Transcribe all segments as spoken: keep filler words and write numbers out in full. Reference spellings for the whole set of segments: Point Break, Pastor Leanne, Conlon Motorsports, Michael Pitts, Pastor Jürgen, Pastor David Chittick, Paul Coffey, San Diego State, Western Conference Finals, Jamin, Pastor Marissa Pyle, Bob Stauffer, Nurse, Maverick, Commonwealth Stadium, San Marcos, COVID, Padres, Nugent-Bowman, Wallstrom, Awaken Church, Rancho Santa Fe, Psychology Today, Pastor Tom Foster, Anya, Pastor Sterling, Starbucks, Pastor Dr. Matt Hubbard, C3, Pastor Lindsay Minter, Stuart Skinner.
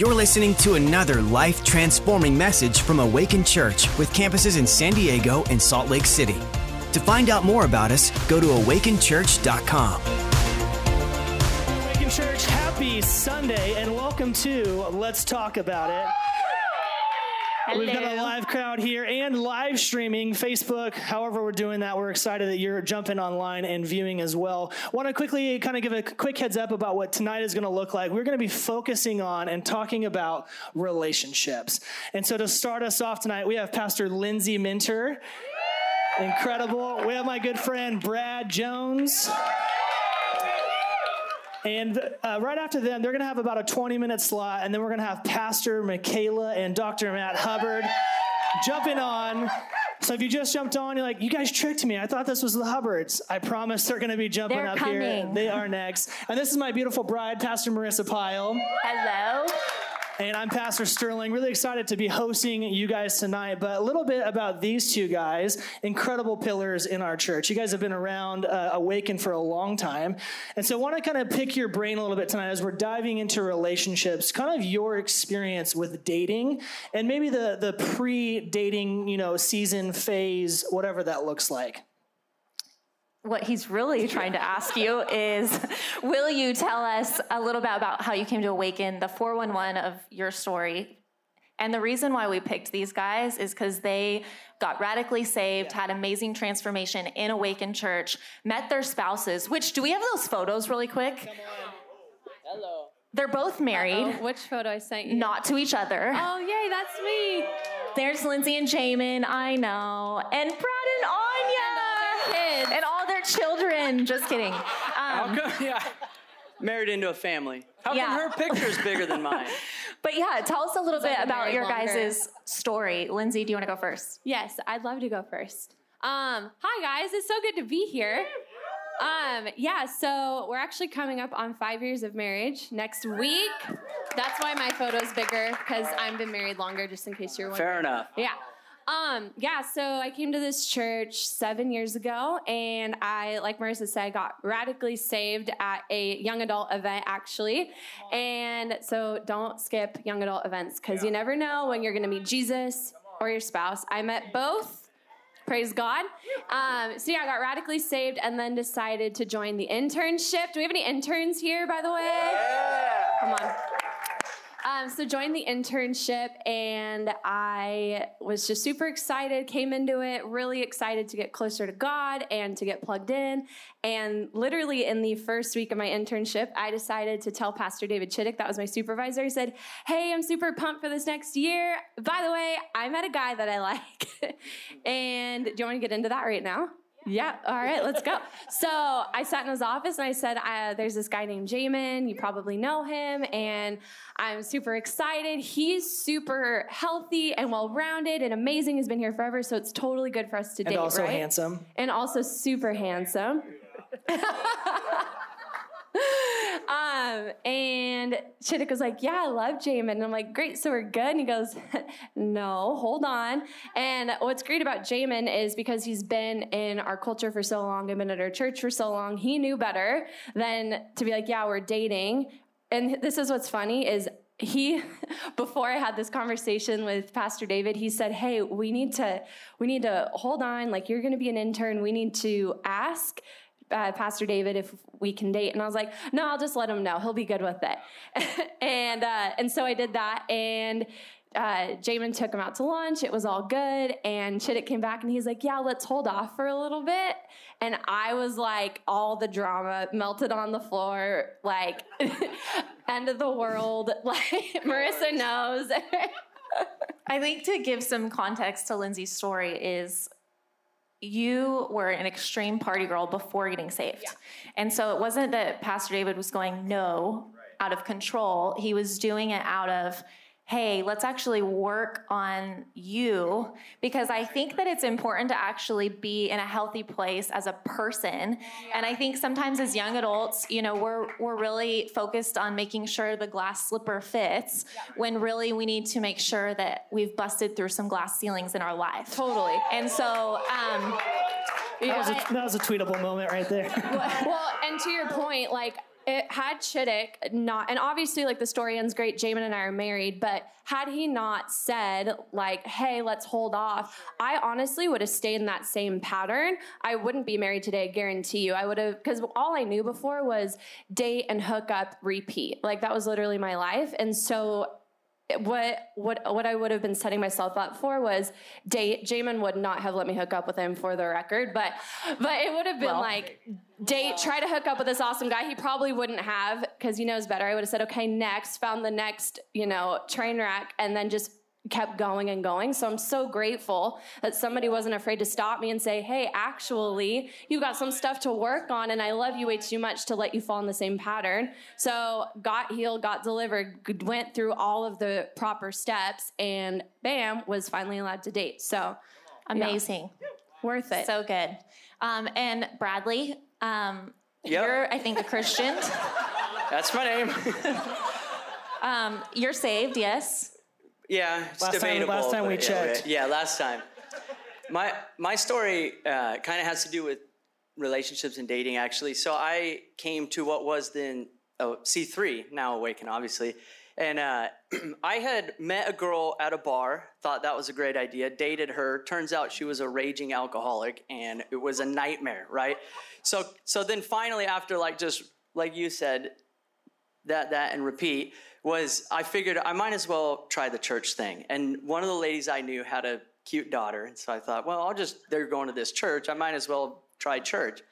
You're listening to another life-transforming message from Awaken Church with campuses in San Diego and Salt Lake City. To find out more about us, go to awaken church dot com. Awaken Church, happy Sunday, and welcome to Let's Talk About It. Hello. We've got a live crowd here and live streaming, Facebook, however we're doing that. We're excited that you're jumping online and viewing as well. Want to quickly kind of give a quick heads up about what tonight is going to look like. We're going to be focusing on and talking about relationships. And so to start us off tonight, we have Pastor Lindsay Minter. Incredible. We have my good friend Brad Jones. And uh, right after them, they're going to have about a twenty-minute slot, and then we're going to have Pastor Michaela and Doctor Matt Hubbard jumping on. So if you just jumped on, you're like, you guys tricked me. I thought this was the Hubbards. I promise they're going to be jumping they're up coming. Here. They are next. And this is my beautiful bride, Pastor Marissa Pyle. Hello. And I'm Pastor Sterling. Really excited to be hosting you guys tonight. But a little bit about these two guys, incredible pillars in our church. You guys have been around uh, Awaken for a long time. And so I want to kind of pick your brain a little bit tonight as we're diving into relationships, kind of your experience with dating and maybe the, the pre-dating, you know, season, phase, whatever that looks like. What he's really trying to ask you is, will you tell us a little bit about how you came to Awaken, the four one one of your story? And the reason why we picked these guys is because they got radically saved, had amazing transformation in Awaken Church, met their spouses, which, do we have those photos really quick? Come on. Hello. They're both married. Uh-oh. Which photo I sent you? Not to each other. Oh, yay, that's me. There's Lindsay and Jamin, I know, and Brad and Anya. And all their children. Just kidding. Um, How come, yeah. Married into a family. How yeah. come her picture's bigger than mine? But yeah, tell us a little so bit about your longer. guys' story. Lindsay, do you want to go first? Yes, I'd love to go first. Um, hi, guys. It's so good to be here. Um, yeah, so we're actually coming up on five years of marriage next week. That's why my photo's bigger, because I've been married longer, just in case you're wondering. Fair enough. Yeah. Um, yeah, so I came to this church seven years ago, and I, like Marissa said, I got radically saved at a young adult event, actually. And so don't skip young adult events, because you never know when you're going to meet Jesus or your spouse. I met both. Praise God. Um, so yeah, I got radically saved and then decided to join the internship. Do we have any interns here, by the way? Come on. Um, so joined the internship, and I was just super excited, came into it, really excited to get closer to God and to get plugged in. And literally in the first week of my internship, I decided to tell Pastor David Chittick, that was my supervisor, he said, hey, I'm super pumped for this next year. By the way, I met a guy that I like. And do you want to get into that right now? Yeah. All right, let's go. So I sat in his office and I said, uh, there's this guy named Jamin. You probably know him. And I'm super excited. He's super healthy and well-rounded and amazing. He's been here forever. So it's totally good for us to and date, right? And also handsome. And also super handsome. Um, and Chittick was like, yeah, I love Jamin. And I'm like, great, so we're good? And he goes, no, hold on. And what's great about Jamin is because he's been in our culture for so long and been at our church for so long, he knew better than to be like, yeah, we're dating. And this is what's funny is he, before I had this conversation with Pastor David, he said, hey, we need to, we need to hold on. Like, you're going to be an intern. We need to ask Uh, Pastor David if we can date. And I was like, no, I'll just let him know. He'll be good with it. and uh, and so I did that. And uh, Jamin took him out to lunch. It was all good. And Chittick came back and he's like, yeah, let's hold off for a little bit. And I was like, all the drama melted on the floor, like end of the world. Like Marissa knows. I think to give some context to Lindsay's story is, you were an extreme party girl before getting saved. Yeah. And so it wasn't that Pastor David was going, no, right, out of control. He was doing it out of, hey, let's actually work on you, because I think that it's important to actually be in a healthy place as a person. Yeah. And I think sometimes as young adults, you know, we're we're really focused on making sure the glass slipper fits, yeah, when really we need to make sure that we've busted through some glass ceilings in our life. Totally. And so um, that, was a, that was a tweetable moment right there. Well, and to your point, like, it, had Chittick not, and obviously like the story ends great, Jamin and I are married, but had he not said like, hey, let's hold off, I honestly would have stayed in that same pattern. I wouldn't be married today, guarantee you. I would have, because all I knew before was date and hook up, repeat. Like that was literally my life. And so what what what I would have been setting myself up for was date. Jamin would not have let me hook up with him, for the record, but but it would have been well, like date, well. try to hook up with this awesome guy. He probably wouldn't have, because he knows better. I would have said, okay, next, found the next, you know, train wreck, and then just kept going and going. So I'm so grateful that somebody wasn't afraid to stop me and say, hey, actually, you've got some stuff to work on, and I love you way too much to let you fall in the same pattern. So got healed, got delivered, went through all of the proper steps, and bam, was finally allowed to date. So amazing. Yeah. Worth it. So good. Um, and Bradley, um, yep. you're, I think, a Christian. That's my name. um, you're saved, yes? Yeah, it's last debatable. Time, last time we checked. Yeah, yeah, last time. My my story uh, kind of has to do with relationships and dating, actually. So I came to what was then oh, C three, now Awaken, obviously. And uh, I had met a girl at a bar, thought that was a great idea, dated her. Turns out she was a raging alcoholic, and it was a nightmare, right? So so then finally, after like just like you said, that, that, and repeat, was I figured I might as well try the church thing. And one of the ladies I knew had a cute daughter, and so I thought, well, I'll just, they're going to this church, I might as well try church.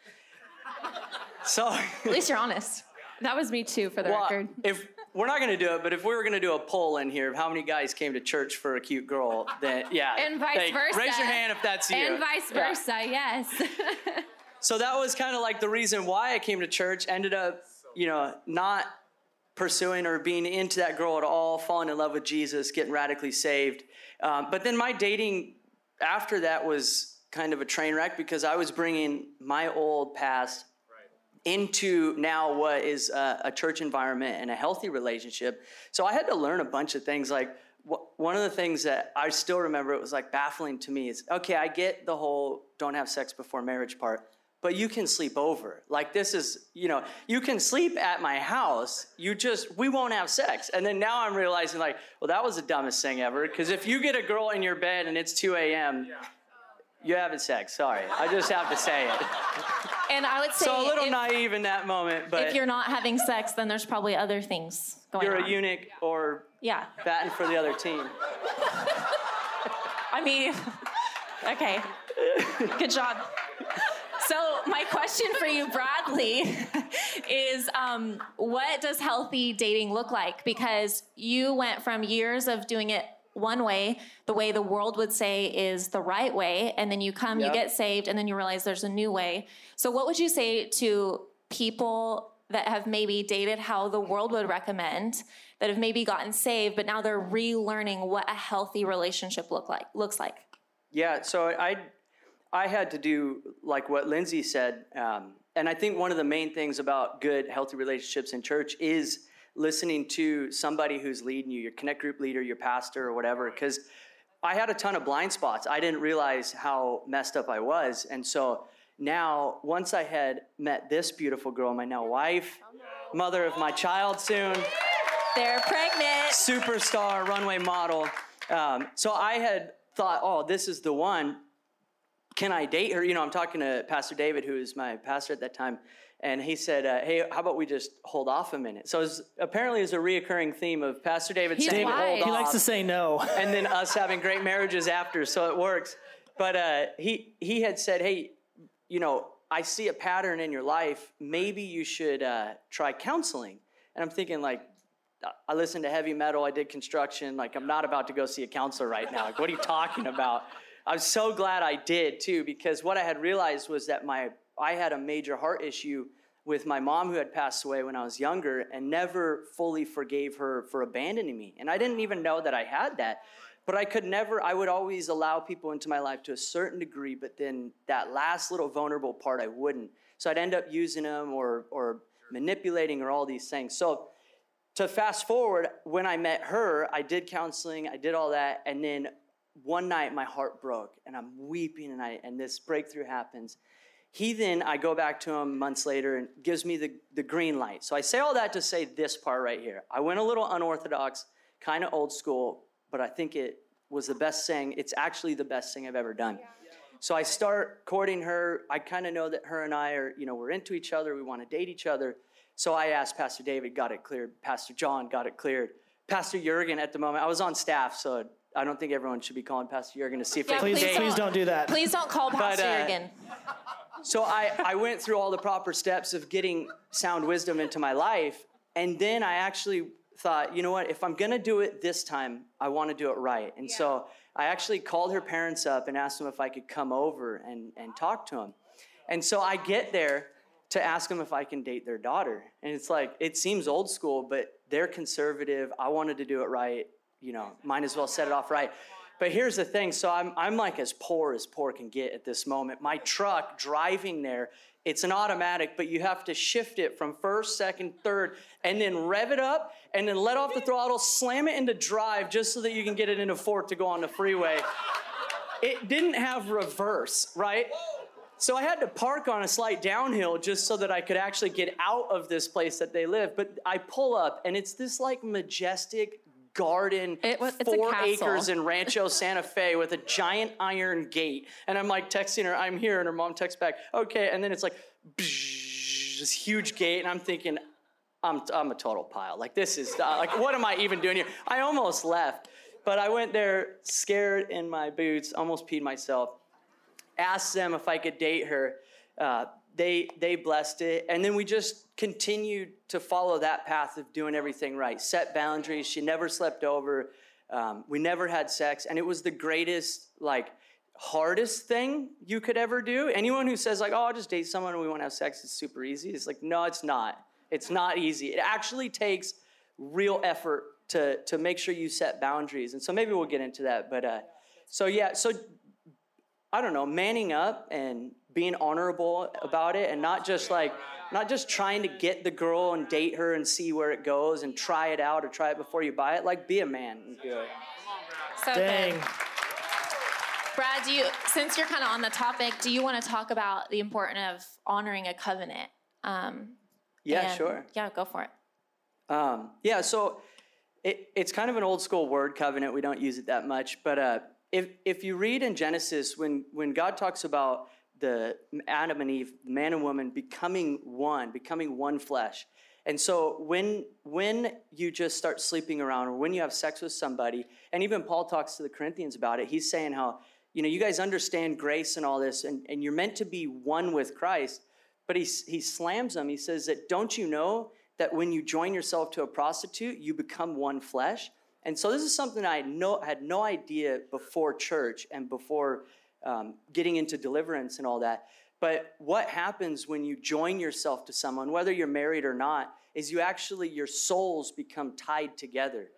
So at least you're honest. That was me too, for the well, record. If we're not going to do it, but if we were going to do a poll in here of how many guys came to church for a cute girl, then yeah. And vice they, versa. Raise your hand if that's you. And vice versa, yeah. Yes. So that was kind of like the reason why I came to church, ended up, you know, not pursuing or being into that girl at all, falling in love with Jesus, getting radically saved. Um, but then my dating after that was kind of a train wreck, because I was bringing my old past into now what is a, a church environment and a healthy relationship. So I had to learn a bunch of things. Like wh- one of the things that I still remember, it was like baffling to me, is, okay, I get the whole don't have sex before marriage part, but you can sleep over. Like this is, you know, you can sleep at my house. You just, we won't have sex. And then now I'm realizing like, well, that was the dumbest thing ever. Because if you get a girl in your bed and it's two a.m., yeah. You're having sex. Sorry. I just have to say it. And I would say, so a little if, naive in that moment. But if you're not having sex, then there's probably other things going you're on. You're a eunuch or yeah. batting for the other team. I mean, okay. Good job. So my question for you, Bradley, is um, what does healthy dating look like? Because you went from years of doing it one way, the way the world would say is the right way, and then you come, yep. you get saved, and then you realize there's a new way. So what would you say to people that have maybe dated how the world would recommend, that have maybe gotten saved, but now they're relearning what a healthy relationship look like looks like? Yeah, so I... I had to do like what Lindsay said, um, and I think one of the main things about good, healthy relationships in church is listening to somebody who's leading you, your connect group leader, your pastor, or whatever, because I had a ton of blind spots. I didn't realize how messed up I was, and so now, once I had met this beautiful girl, my now wife, mother of my child soon. They're pregnant. Superstar, runway model. Um, so I had thought, oh, this is the one. Can I date her? You know, I'm talking to Pastor David, who was my pastor at that time, and he said, uh, hey, how about we just hold off a minute? So it was, apparently it's a reoccurring theme of Pastor David He's saying lied. hold he off. He likes to say no. And then us having great marriages after, so it works. But uh, he, he had said, hey, you know, I see a pattern in your life. Maybe you should uh, try counseling. And I'm thinking, like, I listened to heavy metal. I did construction. Like, I'm not about to go see a counselor right now. Like, what are you talking about? I'm so glad I did, too, because what I had realized was that my I had a major heart issue with my mom, who had passed away when I was younger, and never fully forgave her for abandoning me. And I didn't even know that I had that. But I could never, I would always allow people into my life to a certain degree, but then that last little vulnerable part, I wouldn't. So I'd end up using them or, or manipulating or all these things. So to fast forward, when I met her, I did counseling, I did all that, and then one night, my heart broke, and I'm weeping, and I and this breakthrough happens, He then, I go back to him months later and gives me the, the green light. So I say all that to say this part right here. I went a little unorthodox, kind of old school, but I think it was the best thing. It's actually the best thing I've ever done. Yeah. So I start courting her. I kind of know that her and I are, you know, we're into each other. We want to date each other. So I asked Pastor David, got it cleared. Pastor John got it cleared. Pastor Jürgen at the moment, I was on staff, so I don't think everyone should be calling Pastor Jürgen to see if yeah, please, date. Please don't do that. Please don't call Pastor but, uh, Jürgen. So I, I went through all the proper steps of getting sound wisdom into my life, and then I actually thought, you know what, if I'm going to do it this time, I want to do it right. And yeah. so I actually called her parents up and asked them if I could come over and, and talk to them. And so I get there to ask them if I can date their daughter. And it's like, it seems old school, but they're conservative. I wanted to do it right. You know, might as well set it off right. But here's the thing. So I'm I'm like as poor as poor can get at this moment. My truck driving there, it's an automatic, but you have to shift it from first, second, third, and then rev it up, and then let off the throttle, slam it into drive just so that you can get it into fourth to go on the freeway. It didn't have reverse, right? So I had to park on a slight downhill just so that I could actually get out of this place that they live. But I pull up, and it's this like majestic garden, it, four acres in Rancho Santa Fe with a giant iron gate. And I'm like texting her, I'm here. And her mom texts back, okay. And then it's like, bzz, this huge gate. And I'm thinking, I'm, I'm a total pile. Like this is, uh, like what am I even doing here? I almost left, but I went there scared in my boots, almost peed myself. Asked them if I could date her. Uh, they, they blessed it. And then we just continued to follow that path of doing everything right. Set boundaries. She never slept over. Um, we never had sex. And it was the greatest, like, hardest thing you could ever do. Anyone who says, like, oh, I'll just date someone and we won't have sex, it's super easy. It's like, no, it's not. It's not easy. It actually takes real effort to, to make sure you set boundaries. And so maybe we'll get into that. But uh, so, yeah, so I don't know, manning up and being honorable about it and not just like, not just trying to get the girl and date her and see where it goes and try it out or try it before you buy it. Like, be a man and do it. So dang. Good. Brad, do you, since you're kind of on the topic, do you want to talk about the importance of honoring a covenant? Um, yeah, and, sure. Yeah, go for it. Um, yeah, so it, it's kind of an old school word, covenant. We don't use it that much, but uh, if if you read in Genesis, when, when God talks about the Adam and Eve, man and woman, becoming one, becoming one flesh. And so when when you just start sleeping around or when you have sex with somebody, and even Paul talks to the Corinthians about it, he's saying how, you know, you guys understand grace and all this, and, and you're meant to be one with Christ, but he, he slams them. He says that, don't you know that when you join yourself to a prostitute, you become one flesh? And so this is something I had no, had no idea before church and before um, getting into deliverance and all that. But what happens when you join yourself to someone, whether you're married or not, is you actually, your souls become tied together.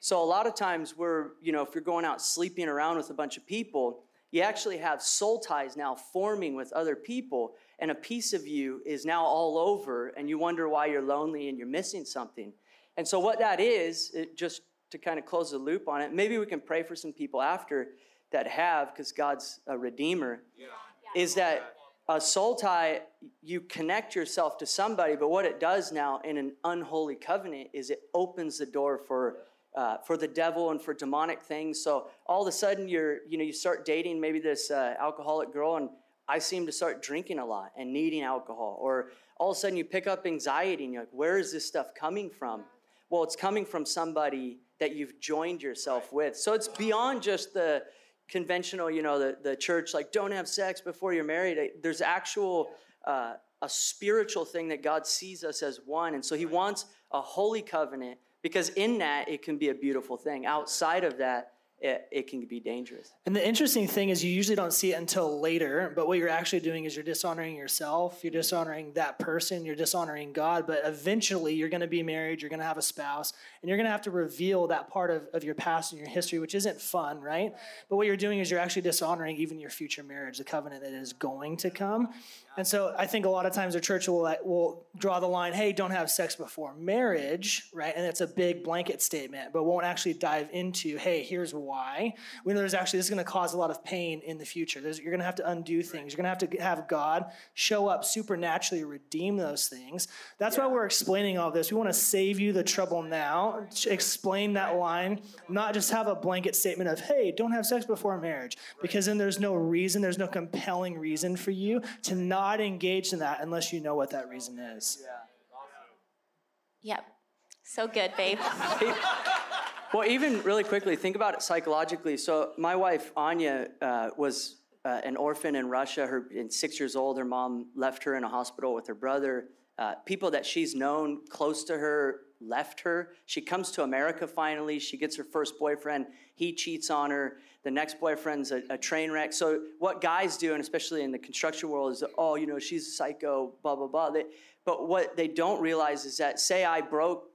So a lot of times we're, you know, if you're going out sleeping around with a bunch of people, you actually have soul ties now forming with other people. And a piece of you is now all over and you wonder why you're lonely and you're missing something. And so what that is, it just, to kind of close the loop on it, maybe we can pray for some people after that have, because God's a redeemer, yeah. Yeah. Is that a soul tie, you connect yourself to somebody, but what it does now in an unholy covenant is it opens the door for uh, for the devil and for demonic things. So all of a sudden you're, you know, you start dating maybe this uh, alcoholic girl, and I seem to start drinking a lot and needing alcohol. Or all of a sudden you pick up anxiety and you're like, where is this stuff coming from? Well, it's coming from somebody that you've joined yourself with. So it's beyond just the conventional, you know, the, the church, like, don't have sex before you're married. There's actual, uh, a spiritual thing that God sees us as one. And so he wants a holy covenant, because in that, it can be a beautiful thing. Outside of that, it, it can be dangerous. And the interesting thing is you usually don't see it until later, but what you're actually doing is you're dishonoring yourself, you're dishonoring that person, you're dishonoring God, but eventually you're going to be married, you're going to have a spouse, and you're going to have to reveal that part of, of your past and your history, which isn't fun, right? But what you're doing is you're actually dishonoring even your future marriage, the covenant that is going to come. And so I think a lot of times the church will will draw the line, hey, don't have sex before marriage, right? And it's a big blanket statement, but won't actually dive into, hey, here's why. why. We know there's actually, this is going to cause a lot of pain in the future. There's, you're going to have to undo things. You're going to have to have God show up supernaturally, redeem those things. That's yeah. why we're explaining all this. We want to save you the trouble now, explain that line, not just have a blanket statement of, hey, don't have sex before marriage, because then there's no reason, there's no compelling reason for you to not engage in that unless you know what that reason is. Yeah. Yep. So good, babe. Well, even really quickly, think about it psychologically. So my wife, Anya, uh, was uh, an orphan in Russia. Her, in six years old, her mom left her in a hospital with her brother. Uh, people that she's known close to her left her. She comes to America finally. She gets her first boyfriend. He cheats on her. The next boyfriend's a, a train wreck. So what guys do, and especially in the construction world, is, oh, you know, she's a psycho, blah, blah, blah. They, but what they don't realize is that, say I broke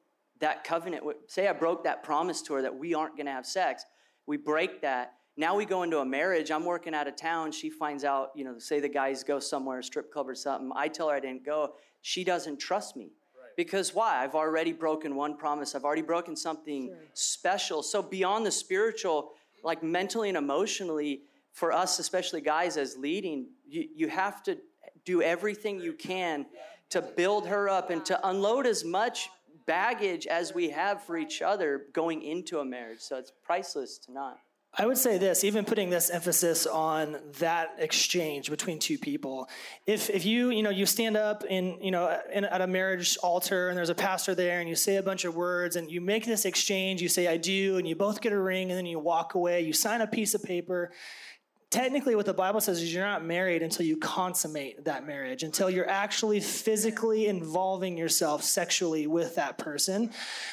that covenant, say I broke that promise to her that we aren't going to have sex. We break that. Now we go into a marriage. I'm working out of town. She finds out, you know, say the guys go somewhere, strip club or something. I tell her I didn't go. She doesn't trust me. Because why? I've already broken one promise. I've already broken something sure. special. So beyond the spiritual, like mentally and emotionally, for us, especially guys as leading, you, you have to do everything you can to build her up and to unload as much baggage as we have for each other going into a marriage. So it's priceless to not. I would say this, even putting this emphasis on that exchange between two people. If if you, you know, you stand up in, you know, in, at a marriage altar and there's a pastor there and you say a bunch of words and you make this exchange, you say, I do, and you both get a ring and then you walk away, you sign a piece of paper. Technically, what the Bible says is you're not married until you consummate that marriage, until you're actually physically involving yourself sexually with that person.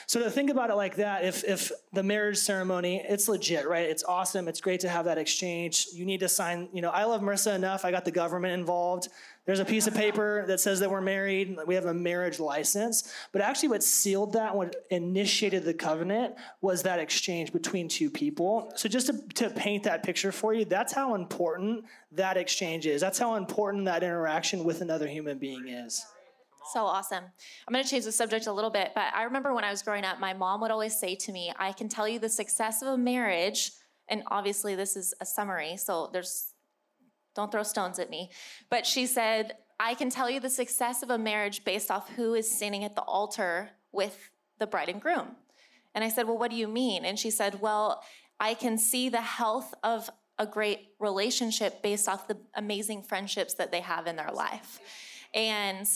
So to think about it like that, if if the marriage ceremony, it's legit, right? It's awesome. It's great to have that exchange. You need to sign, you know, I love Marissa enough. I got the government involved. There's a piece of paper that says that we're married. We have a marriage license. But actually what sealed that, what initiated the covenant, was that exchange between two people. So just to, to paint that picture for you, that's how important that exchange is. That's how important that interaction with another human being is. So awesome. I'm going to change the subject a little bit, but I remember when I was growing up, my mom would always say to me, I can tell you the success of a marriage, and obviously this is a summary, so there's don't throw stones at me. But she said, I can tell you the success of a marriage based off who is standing at the altar with the bride and groom. And I said, well, what do you mean? And she said, well, I can see the health of a great relationship based off the amazing friendships that they have in their life. And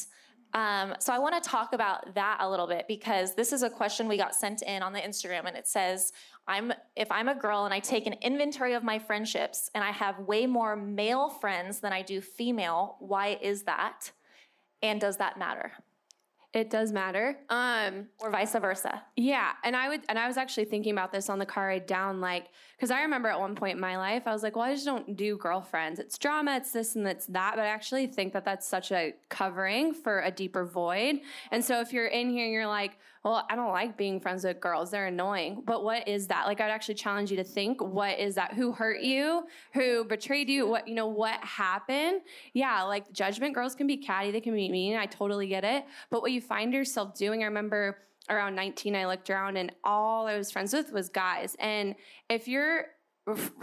um, so I want to talk about that a little bit, because this is a question we got sent in on the Instagram, and it says, I'm, if I'm a girl and I take an inventory of my friendships and I have way more male friends than I do female, why is that? And does that matter? It does matter. Um, or vice versa. Yeah. And I would, and I was actually thinking about this on the car ride down, like, cause I remember at one point in my life, I was like, well, I just don't do girlfriends. It's drama. It's this and it's that. But I actually think that that's such a covering for a deeper void. And so if you're in here and you're like, well, I don't like being friends with girls. They're annoying. But what is that? Like, I'd actually challenge you to think, what is that? Who hurt you? Who betrayed you? What, you know, what happened? Yeah. Like, judgment, girls can be catty. They can be mean. I totally get it. But what you find yourself doing, I remember around nineteen, I looked around and all I was friends with was guys. And if you're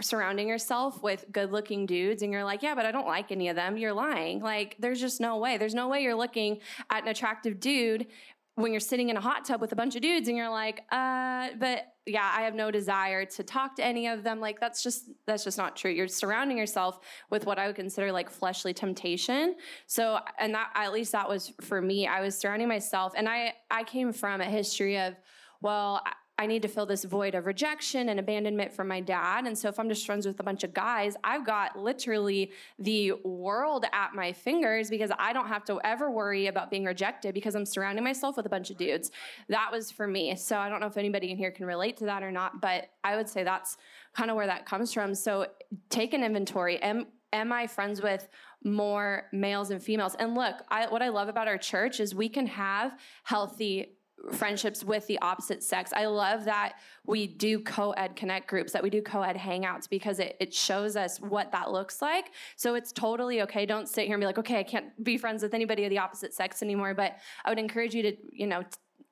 surrounding yourself with good-looking dudes and you're like, yeah, but I don't like any of them, you're lying. Like, there's just no way. There's no way you're looking at an attractive dude when you're sitting in a hot tub with a bunch of dudes and you're like, uh, but yeah, I have no desire to talk to any of them. Like, that's just, that's just not true. You're surrounding yourself with what I would consider like fleshly temptation. So, and that, at least that was for me, I was surrounding myself. And I, I came from a history of, well, I, I need to fill this void of rejection and abandonment from my dad. And so if I'm just friends with a bunch of guys, I've got literally the world at my fingers, because I don't have to ever worry about being rejected because I'm surrounding myself with a bunch of dudes. That was for me. So I don't know if anybody in here can relate to that or not, but I would say that's kind of where that comes from. So take an inventory. Am, am I friends with more males and females? And look, I, what I love about our church is we can have healthy friendships with the opposite sex. I love that we do co-ed connect groups, that we do co-ed hangouts, because it, it shows us what that looks like. So it's totally okay. Don't sit here and be like, okay, I can't be friends with anybody of the opposite sex anymore. But I would encourage you to, you know,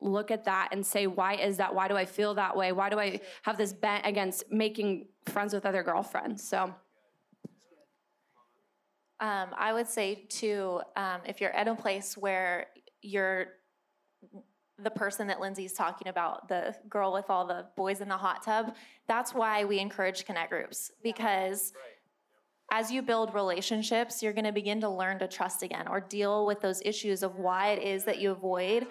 look at that and say, why is that? Why do I feel that way? Why do I have this bent against making friends with other girlfriends? So um, I would say too, um, if you're at a place where you're the person that Lindsay's talking about, the girl with all the boys in the hot tub, that's why we encourage connect groups, because as you build relationships, you're going to begin to learn to trust again or deal with those issues of why it is that you avoid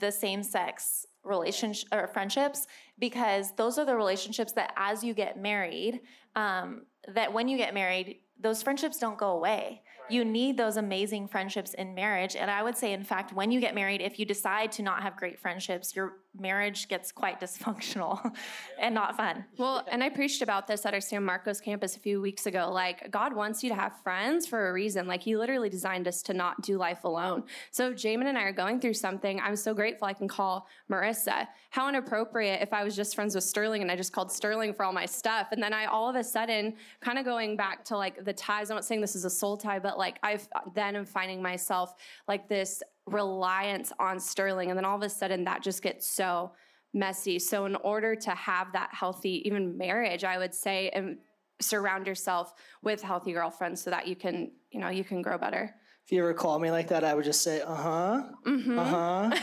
the same-sex relationship or friendships, because those are the relationships that as you get married, um, that when you get married, those friendships don't go away. You need those amazing friendships in marriage. And I would say, in fact, when you get married, if you decide to not have great friendships, your marriage gets quite dysfunctional and not fun. Well, and I preached about this at our San Marcos campus a few weeks ago. Like, God wants you to have friends for a reason. Like, he literally designed us to not do life alone. So if Jamin and I are going through something, I'm so grateful I can call Marissa. How inappropriate if I was just friends with Sterling and I just called Sterling for all my stuff. And then I, all of a sudden, kind of going back to like the ties, I'm not saying this is a soul tie, but like I've then am finding myself like this reliance on Sterling. And then all of a sudden that just gets so messy. So in order to have that healthy, even marriage, I would say, and surround yourself with healthy girlfriends so that you can, you know, you can grow better. If you ever call me like that, I would just say, uh-huh, mm-hmm. uh-huh.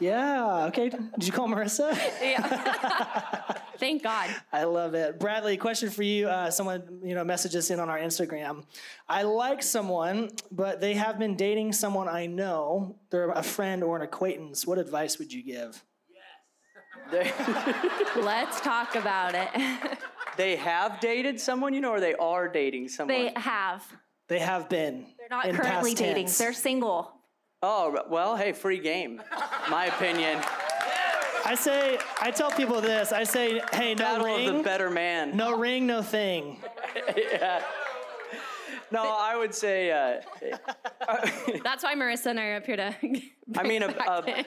Yeah. Okay. Did you call Marissa? Yeah. Thank God. I love it. Bradley, question for you. Uh, someone, you know, messaged us in on our Instagram. I like someone, but they have been dating someone I know. They're a friend or an acquaintance. What advice would you give? Yes. Let's talk about it. They have dated someone, you know, or they are dating someone? They have. They have been. They're not currently dating. They're single. Oh, well, hey, free game, my opinion. I say, I tell people this. I say, hey, no Battle ring. Battle of the better man. No ring, no thing. Yeah. No, I would say. Uh, That's why Marissa and I are up here to. I mean, a, a,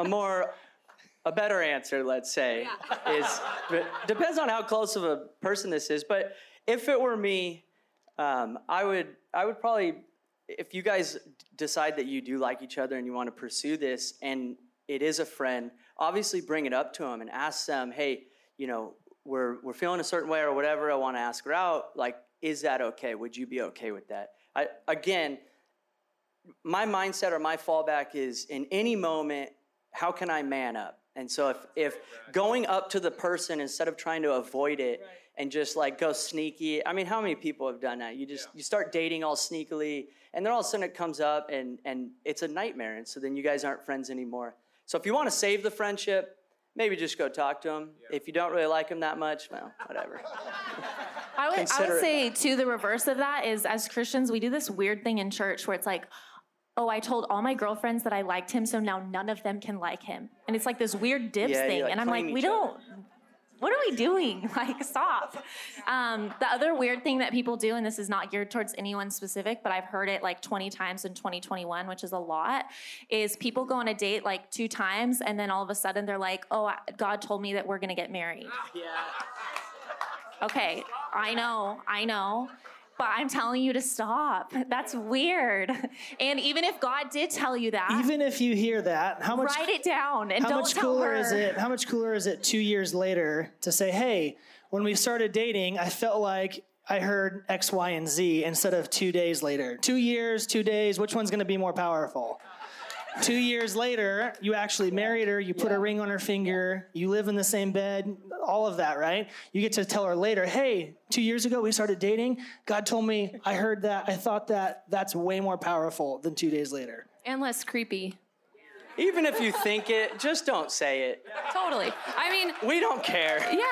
a more, a better answer, let's say, yeah. is depends on how close of a person this is. But if it were me, um, I would, I would probably. If you guys decide that you do like each other and you want to pursue this and it is a friend, obviously bring it up to them and ask them, hey, you know, we're we're feeling a certain way or whatever. I want to ask her out. Like, is that okay? Would you be okay with that? I, again, my mindset or my fallback is in any moment, how can I man up? And so if, if going up to the person instead of trying to avoid it and just like go sneaky, I mean, how many people have done that? You just, yeah. you start dating all sneakily and then all of a sudden it comes up and, and it's a nightmare. And so then you guys aren't friends anymore. So if you want to save the friendship, maybe just go talk to them. Yeah. If you don't really like them that much, well, whatever. I would, I would say too, the reverse of that is as Christians, we do this weird thing in church where it's like, oh, I told all my girlfriends that I liked him, so now none of them can like him. And it's like this weird dibs yeah, thing. Like and I'm like, we don't, other. What are we doing? Like, stop. Um, the other weird thing that people do, and this is not geared towards anyone specific, but I've heard it like twenty times in twenty twenty-one, which is a lot, is people go on a date like two times, and then all of a sudden they're like, oh, God told me that we're going to get married. Yeah. Okay, I know, I know. But I'm telling you to stop. That's weird. And even if God did tell you that. Even if you hear that, how much write it down and don't tell her. Is it, how much cooler is it two years later to say, hey, when we started dating, I felt like I heard X, Y, and Z instead of two days later. Two years, two days, which one's going to be more powerful? Two years later, you actually married her, you put yeah. a ring on her finger, you live in the same bed, all of that, right? You get to tell her later, hey, two years ago we started dating. God told me, I heard that, I thought that. That's way more powerful than two days later. And less creepy. Even if you think it, just don't say it. Totally. I mean. We don't care. Yeah.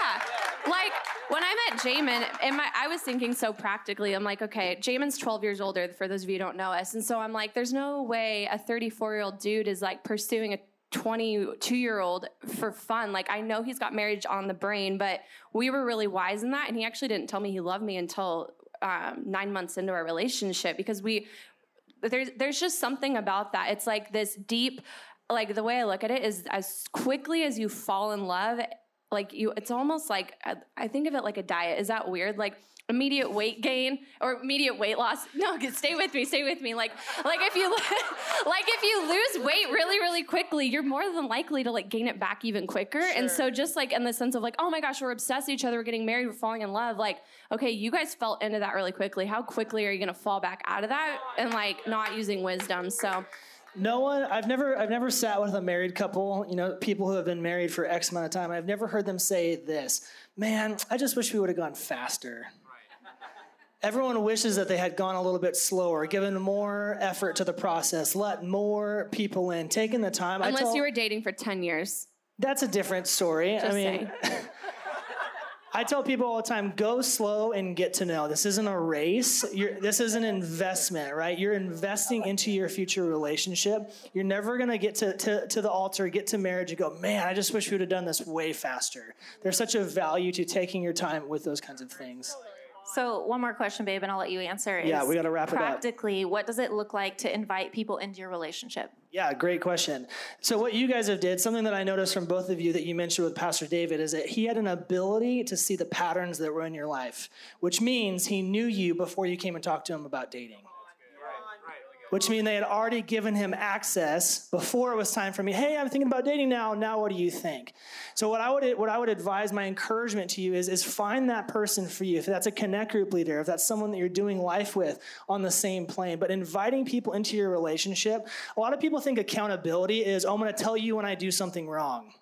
Like, when I met Jamin, and my, I was thinking so practically. I'm like, okay, Jamin's twelve years older, for those of you who don't know us. And so I'm like, there's no way a thirty-four-year-old dude is, like, pursuing a twenty-two-year-old for fun. Like, I know he's got marriage on the brain, but we were really wise in that. And he actually didn't tell me he loved me until um, nine months into our relationship because we – there's there's just something about that. It's like this deep – like, the way I look at it is as quickly as you fall in love – like you, it's almost like, I think of it like a diet. Is that weird? Like immediate weight gain or immediate weight loss. No, stay with me, stay with me. Like, like if you like if you lose weight really, really quickly, you're more than likely to like gain it back even quicker. Sure. And so just like in the sense of like, oh my gosh, we're obsessed with each other, we're getting married, we're falling in love. Like, okay, you guys fell into that really quickly. How quickly are you gonna fall back out of that and like not using wisdom? So no one, I've never, I've never sat with a married couple, you know, people who have been married for X amount of time. I've never heard them say this, man, I just wish we would have gone faster. Right. Everyone wishes that they had gone a little bit slower, given more effort to the process, let more people in, taking the time. Unless I told, you were dating for ten years. That's a different story. Just I mean, I tell people all the time, go slow and get to know. This isn't a race. You're, this is an investment, right? You're investing into your future relationship. You're never going to get to, to, to the altar, get to marriage and go, man, I just wish we would have done this way faster. There's such a value to taking your time with those kinds of things. So one more question, babe, and I'll let you answer. Is yeah, we got to wrap it up. Practically, what does it look like to invite people into your relationship? Yeah, great question. So what you guys have did, something that I noticed from both of you that you mentioned with Pastor David, is that he had an ability to see the patterns that were in your life, which means he knew you before you came and talked to him about dating. Which means they had already given him access before it was time for me. Hey, I'm thinking about dating now. Now, what do you think? So what I would what I would advise, my encouragement to you is, is find that person for you. If that's a connect group leader, if that's someone that you're doing life with on the same plane, but inviting people into your relationship. A lot of people think accountability is, oh, I'm going to tell you when I do something wrong.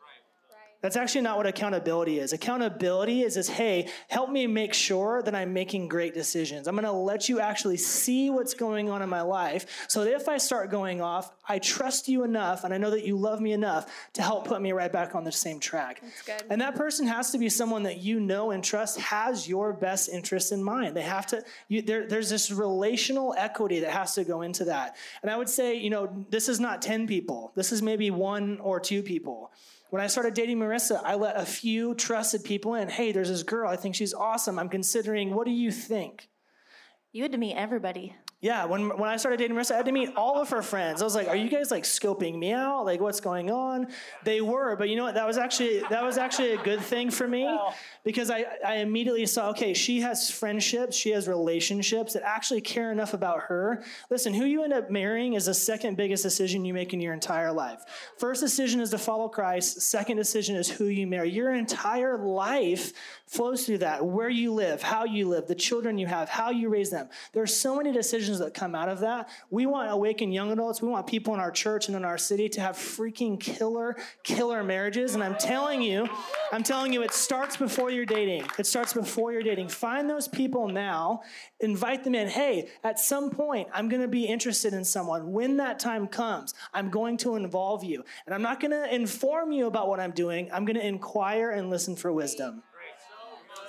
That's actually not what accountability is. Accountability is, is, hey, help me make sure that I'm making great decisions. I'm going to let you actually see what's going on in my life so that if I start going off, I trust you enough and I know that you love me enough to help put me right back on the same track. That's good. And that person has to be someone that you know and trust has your best interest in mind. They have to, you, there, there's this relational equity that has to go into that. And I would say, you know, this is not ten people. This is maybe one or two people. When I started dating Marissa, I let a few trusted people in. Hey, there's this girl. I think she's awesome. I'm considering, what do you think? You had to meet everybody. Yeah, when when I started dating Marissa, I had to meet all of her friends. I was like, are you guys like scoping me out? Like, what's going on? They were, but you know what? That was actually that was actually a good thing for me because I, I immediately saw, okay, she has friendships, she has relationships that actually care enough about her. Listen, who you end up marrying is the second biggest decision you make in your entire life. First decision is to follow Christ. Second decision is who you marry. Your entire life flows through that, where you live, how you live, the children you have, how you raise them. There are so many decisions that come out of that. We want awakened young adults. We want people in our church and in our city to have freaking killer, killer marriages. And I'm telling you, I'm telling you, it starts before you're dating. It starts before you're dating. Find those people now, invite them in. Hey, at some point, I'm going to be interested in someone. When that time comes, I'm going to involve you. And I'm not going to inform you about what I'm doing. I'm going to inquire and listen for wisdom.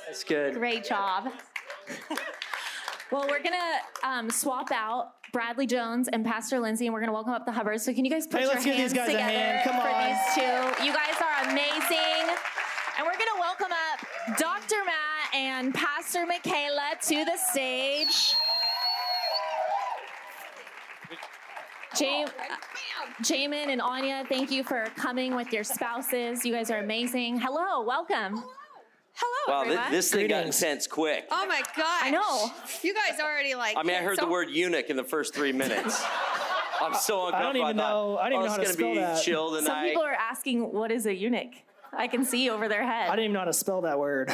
That's good. Great job. Well, we're going to um, swap out Bradley Jones and Pastor Lindsay, and we're going to welcome up the Hubbards. So can you guys put hey, your hands these guys together hand. Come for on. These two? You guys are amazing. And we're going to welcome up Doctor Matt and Pastor Michaela to the stage. Jam- uh, Jamin and Anya, thank you for coming with your spouses. You guys are amazing. Hello. Welcome. Hello. Hello, wow, everyone. This thing got intense quick. Oh, my gosh. I know. You guys already like... I mean, I heard so- the word eunuch in the first three minutes. I'm so uncomfortable. I don't even I thought, know. I don't even oh, know how to spell that. It's going to be chill tonight. Some people are asking, what is a eunuch? I can see over their head. I didn't even know how to spell that word.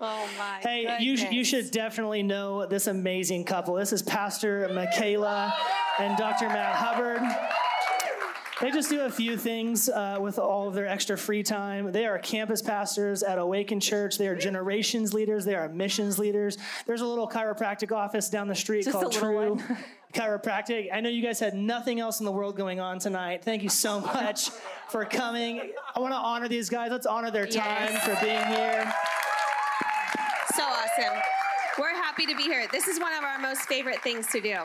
Oh, my Hey, goodness. you sh- you should definitely know this amazing couple. This is Pastor Michaela and Doctor Matt Hubbard. They just do a few things uh, with all of their extra free time. They are campus pastors at Awaken Church. They are generations leaders. They are missions leaders. There's a little chiropractic office down the street just called True Chiropractic. I know you guys had nothing else in the world going on tonight. Thank you so much for coming. I want to honor these guys. Let's honor their time yes. for being here. So awesome. We're happy to be here. This is one of our most favorite things to do.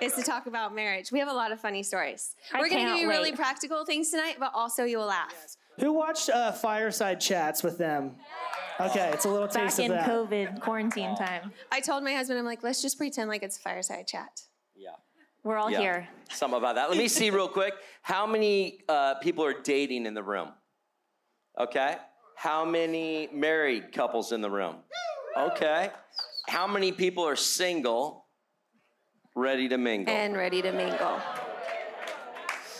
Is to talk about marriage. We have a lot of funny stories. I We're going to give you wait. really practical things tonight, but also you will laugh. Who watched uh, Fireside Chats with them? Okay, it's a little taste Back of that. Back in COVID quarantine time. I told my husband, I'm like, let's just pretend like it's a Fireside Chat. Yeah. We're all yeah. here. Something about that. Let me see real quick. How many uh, people are dating in the room? Okay. How many married couples in the room? Okay. How many people are single, ready to mingle? And ready to mingle.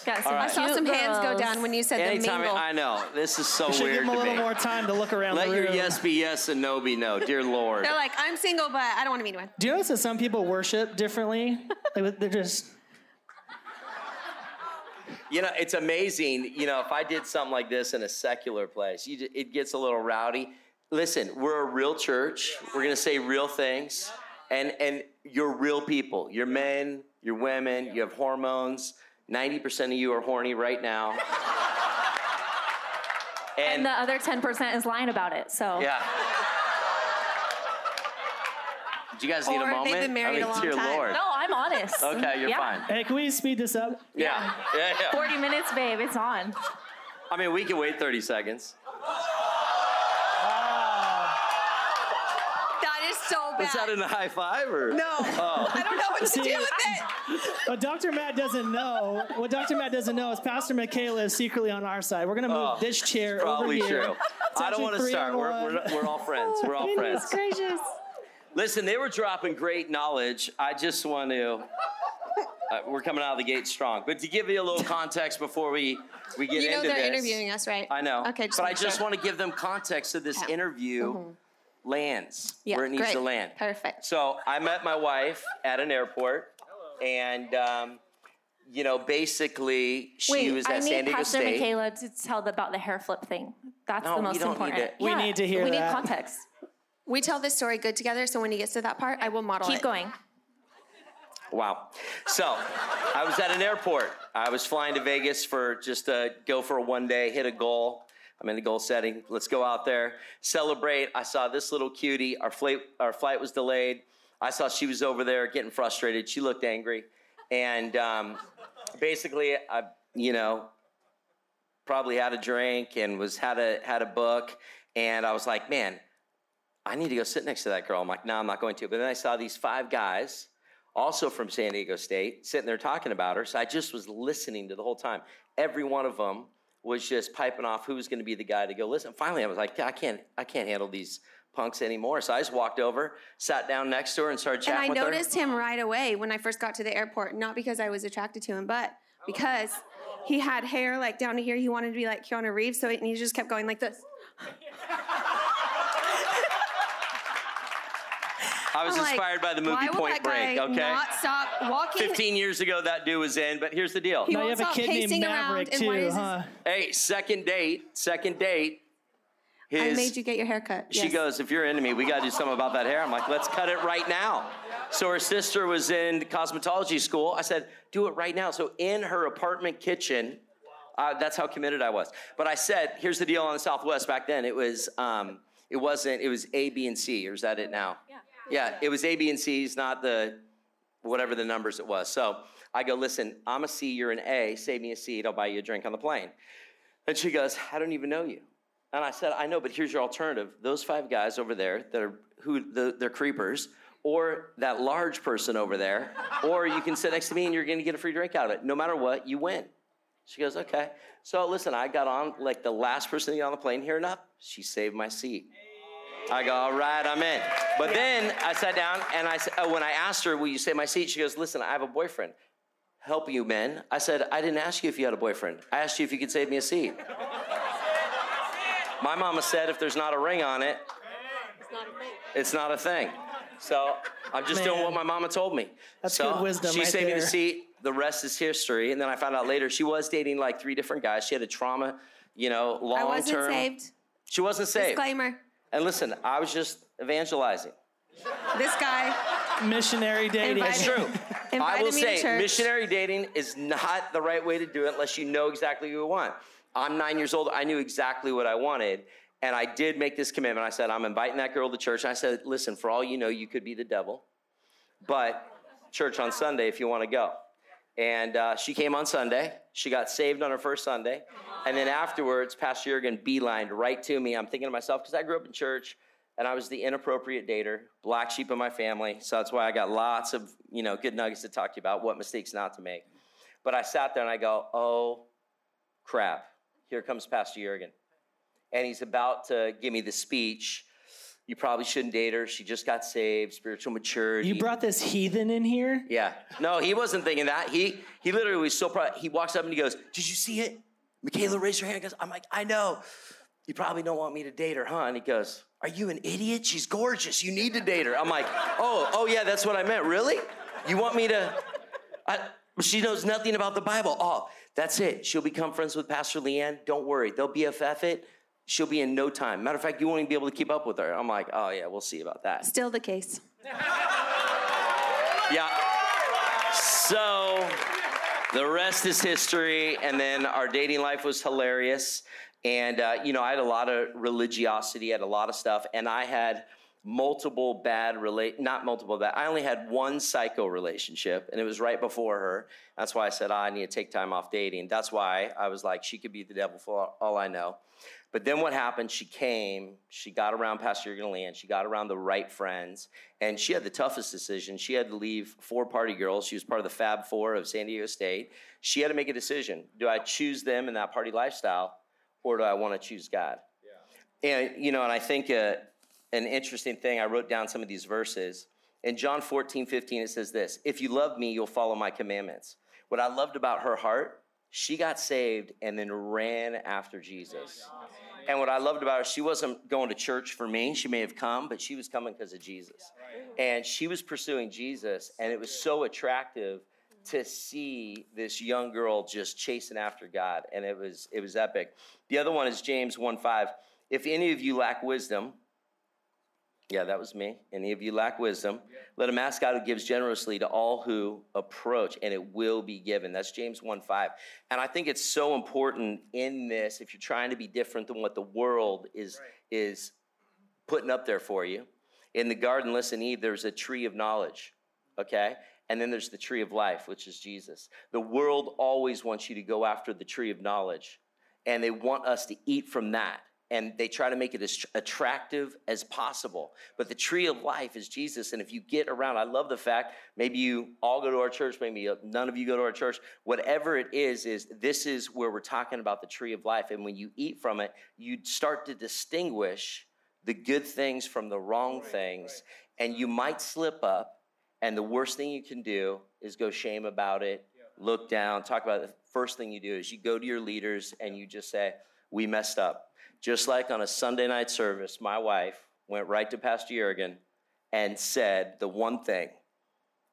Yes, right. I saw some girls. Hands go down when you said Anytime, the mingle. I know. This is so weird to me. You should give them a little more time to look around Let the room. Your yes be yes and no be no. Dear Lord. They're like, I'm single, but I don't want to meet anyone. Do you notice that some people worship differently? They're just... You know, it's amazing. You know, if I did something like this in a secular place, you just, it gets a little rowdy. Listen, we're a real church. We're going to say real things. And, and you're real people. You're men. You're women. You have hormones. ninety percent of you are horny right now. And, and the other ten percent is lying about it, so. Yeah. Do you guys need or a moment? They've been married I mean, a long dear time. Lord. No, I'm honest. Okay, you're yeah. fine. Hey, can we speed this up? Yeah. Yeah. yeah, yeah. forty minutes, babe, it's on. I mean, we can wait thirty seconds. Is that in a high five or? No, oh. I don't know what to See, do with it. What Doctor Matt doesn't know, what Doctor Matt doesn't know is Pastor Michaela is secretly on our side. We're gonna move oh, this chair probably over here. True. I don't want to start. We're, we're, we're all friends. We're all goodness friends. Gracious. Listen, they were dropping great knowledge. I just want to. Uh, we're coming out of the gate strong, but to give you a little context before we we get you know into this. You know they're interviewing us, right? I know. Okay, just but I just sure. want to give them context to this yeah. interview. Mm-hmm. Lands yeah, where it needs great. to land. Perfect. So I met my wife at an airport, Hello. and um, you know, basically she Wait, was at I San Diego Pastor State. I need Michaela to tell about the hair flip thing. That's no, the most important. Need yeah. We need to hear. We that. need context. We tell this story good together. So when he gets to that part, I will model. Keep it. going. Wow. So I was at an airport. I was flying to Vegas for just to go for a one day, hit a goal. I'm in the goal setting. Let's go out there, celebrate. I saw this little cutie. Our flight, our flight was delayed. I saw she was over there getting frustrated. She looked angry. And um, basically, I, you know, probably had a drink and was had a, had a book. And I was like, man, I need to go sit next to that girl. I'm like, no, nah, I'm not going to. But then I saw these five guys, also from San Diego State, sitting there talking about her. So I just was listening to the whole time. Every one of them was just piping off who was going to be the guy to go listen. Finally, I was like, I can't, I can't handle these punks anymore. So I just walked over, sat down next to her, and started chatting with her. And I noticed him right away when I first got to the airport, not because I was attracted to him, but because he had hair like down to here. He wanted to be like Keanu Reeves, so he, and he just kept going like this. I was I'm inspired like, by the movie why Point Break, guy okay? Not stop walking. fifteen years ago that dude was in, but here's the deal. He now won't you have stop a kid named Maverick too, huh? Hey, second date, second date. His, I made you get your hair cut. She yes. goes, if you're into me, we got to do something about that hair. I'm like, let's cut it right now. So her sister was in cosmetology school. I said, do it right now. So in her apartment kitchen, uh, that's how committed I was. But I said, here's the deal on the Southwest back then. It was, um, it wasn't, it was A, B, and C, or is that it now? Yeah. Yeah, it was A, B, and C's, not the whatever the numbers it was. So I go, listen, I'm a C, you're an A. Save me a seat. I'll buy you a drink on the plane. And she goes, I don't even know you. And I said, I know, but here's your alternative. Those five guys over there that are who the, they're creepers, or that large person over there, or you can sit next to me and you're going to get a free drink out of it. No matter what, you win. She goes, okay. So listen, I got on like the last person to get on the plane here and up. She saved my seat. I go, all right, I'm in. But then I sat down, and I said, oh, when I asked her, will you save my seat? She goes, listen, I have a boyfriend. Help you, men. I said, I didn't ask you if you had a boyfriend. I asked you if you could save me a seat. My mama said if there's not a ring on it, it's not a thing. It's not a thing. So I'm just Man. doing what my mama told me. That's so good wisdom She right saved there. me the seat. The rest is history. And then I found out later she was dating like three different guys. She had a trauma, you know, long-term. I wasn't saved. She wasn't saved. Disclaimer. And listen, I was just evangelizing. This guy. Missionary dating. Invited, it's true. I will say, missionary dating is not the right way to do it unless you know exactly what you want. I'm nine years old. I knew exactly what I wanted. And I did make this commitment. I said, I'm inviting that girl to church. And I said, listen, for all you know, you could be the devil. But church on Sunday if you want to go. And uh, she came on Sunday. She got saved on her first Sunday. And then afterwards, Pastor Jürgen beelined right to me. I'm thinking to myself, because I grew up in church, and I was the inappropriate dater, black sheep in my family. So that's why I got lots of, you know, good nuggets to talk to you about, what mistakes not to make. But I sat there and I go, oh, crap. Here comes Pastor Jürgen. And he's about to give me the speech you probably shouldn't date her. She just got saved, spiritual maturity. You brought this heathen in here? Yeah. No, he wasn't thinking that. He he literally was so proud. He walks up and he goes, did you see it? Michaela raised her hand and goes, I'm like, I know. You probably don't want me to date her, huh? And he goes, are you an idiot? She's gorgeous. You need to date her. I'm like, oh, oh yeah, that's what I meant. Really? You want me to? I, she knows nothing about the Bible. Oh, that's it. She'll become friends with Pastor Leanne. Don't worry. They'll B F F it. She'll be in no time. Matter of fact, you won't even be able to keep up with her. I'm like, oh yeah, we'll see about that. Still the case. Yeah. So the rest is history. And then our dating life was hilarious. And, uh, you know, I had a lot of religiosity, I had a lot of stuff, and I had multiple bad, relate not multiple bad, I only had one psycho relationship, and it was right before her. That's why I said, oh, I need to take time off dating. That's why I was like, she could be the devil for all I know. But then what happened, she came, she got around Pastor Jürgen and she got around the right friends, and she had the toughest decision. She had to leave four party girls. She was part of the Fab Four of San Diego State. She had to make a decision. Do I choose them in that party lifestyle? Or do I want to choose God? Yeah. And, you know, and I think uh, an interesting thing, I wrote down some of these verses. In John fourteen fifteen, it says this, if you love me, you'll follow my commandments. What I loved about her heart, she got saved and then ran after Jesus. And what I loved about her, she wasn't going to church for me. She may have come, but she was coming because of Jesus. Yeah. And she was pursuing Jesus, and it was so attractive to see this young girl just chasing after God, and it was it was epic. The other one is James one five. If any of you lack wisdom, yeah, that was me. Any of you lack wisdom, let him ask God who gives generously to all who approach, and it will be given. That's James one five. And I think it's so important in this, if you're trying to be different than what the world is, right. is putting up there for you. In the garden, listen, Eve, there's a tree of knowledge, okay? And then there's the tree of life, which is Jesus. The world always wants you to go after the tree of knowledge, and they want us to eat from that. And they try to make it as attractive as possible. But the tree of life is Jesus. And if you get around, I love the fact, maybe you all go to our church, maybe none of you go to our church. Whatever it is, is this is where we're talking about the tree of life. And when you eat from it, you start to distinguish the good things from the wrong things. And you might slip up. And the worst thing you can do is go shame about it, look down, talk about it. The first thing you do is you go to your leaders and you just say, we messed up. Just like on a Sunday night service, my wife went right to Pastor Jürgen and said the one thing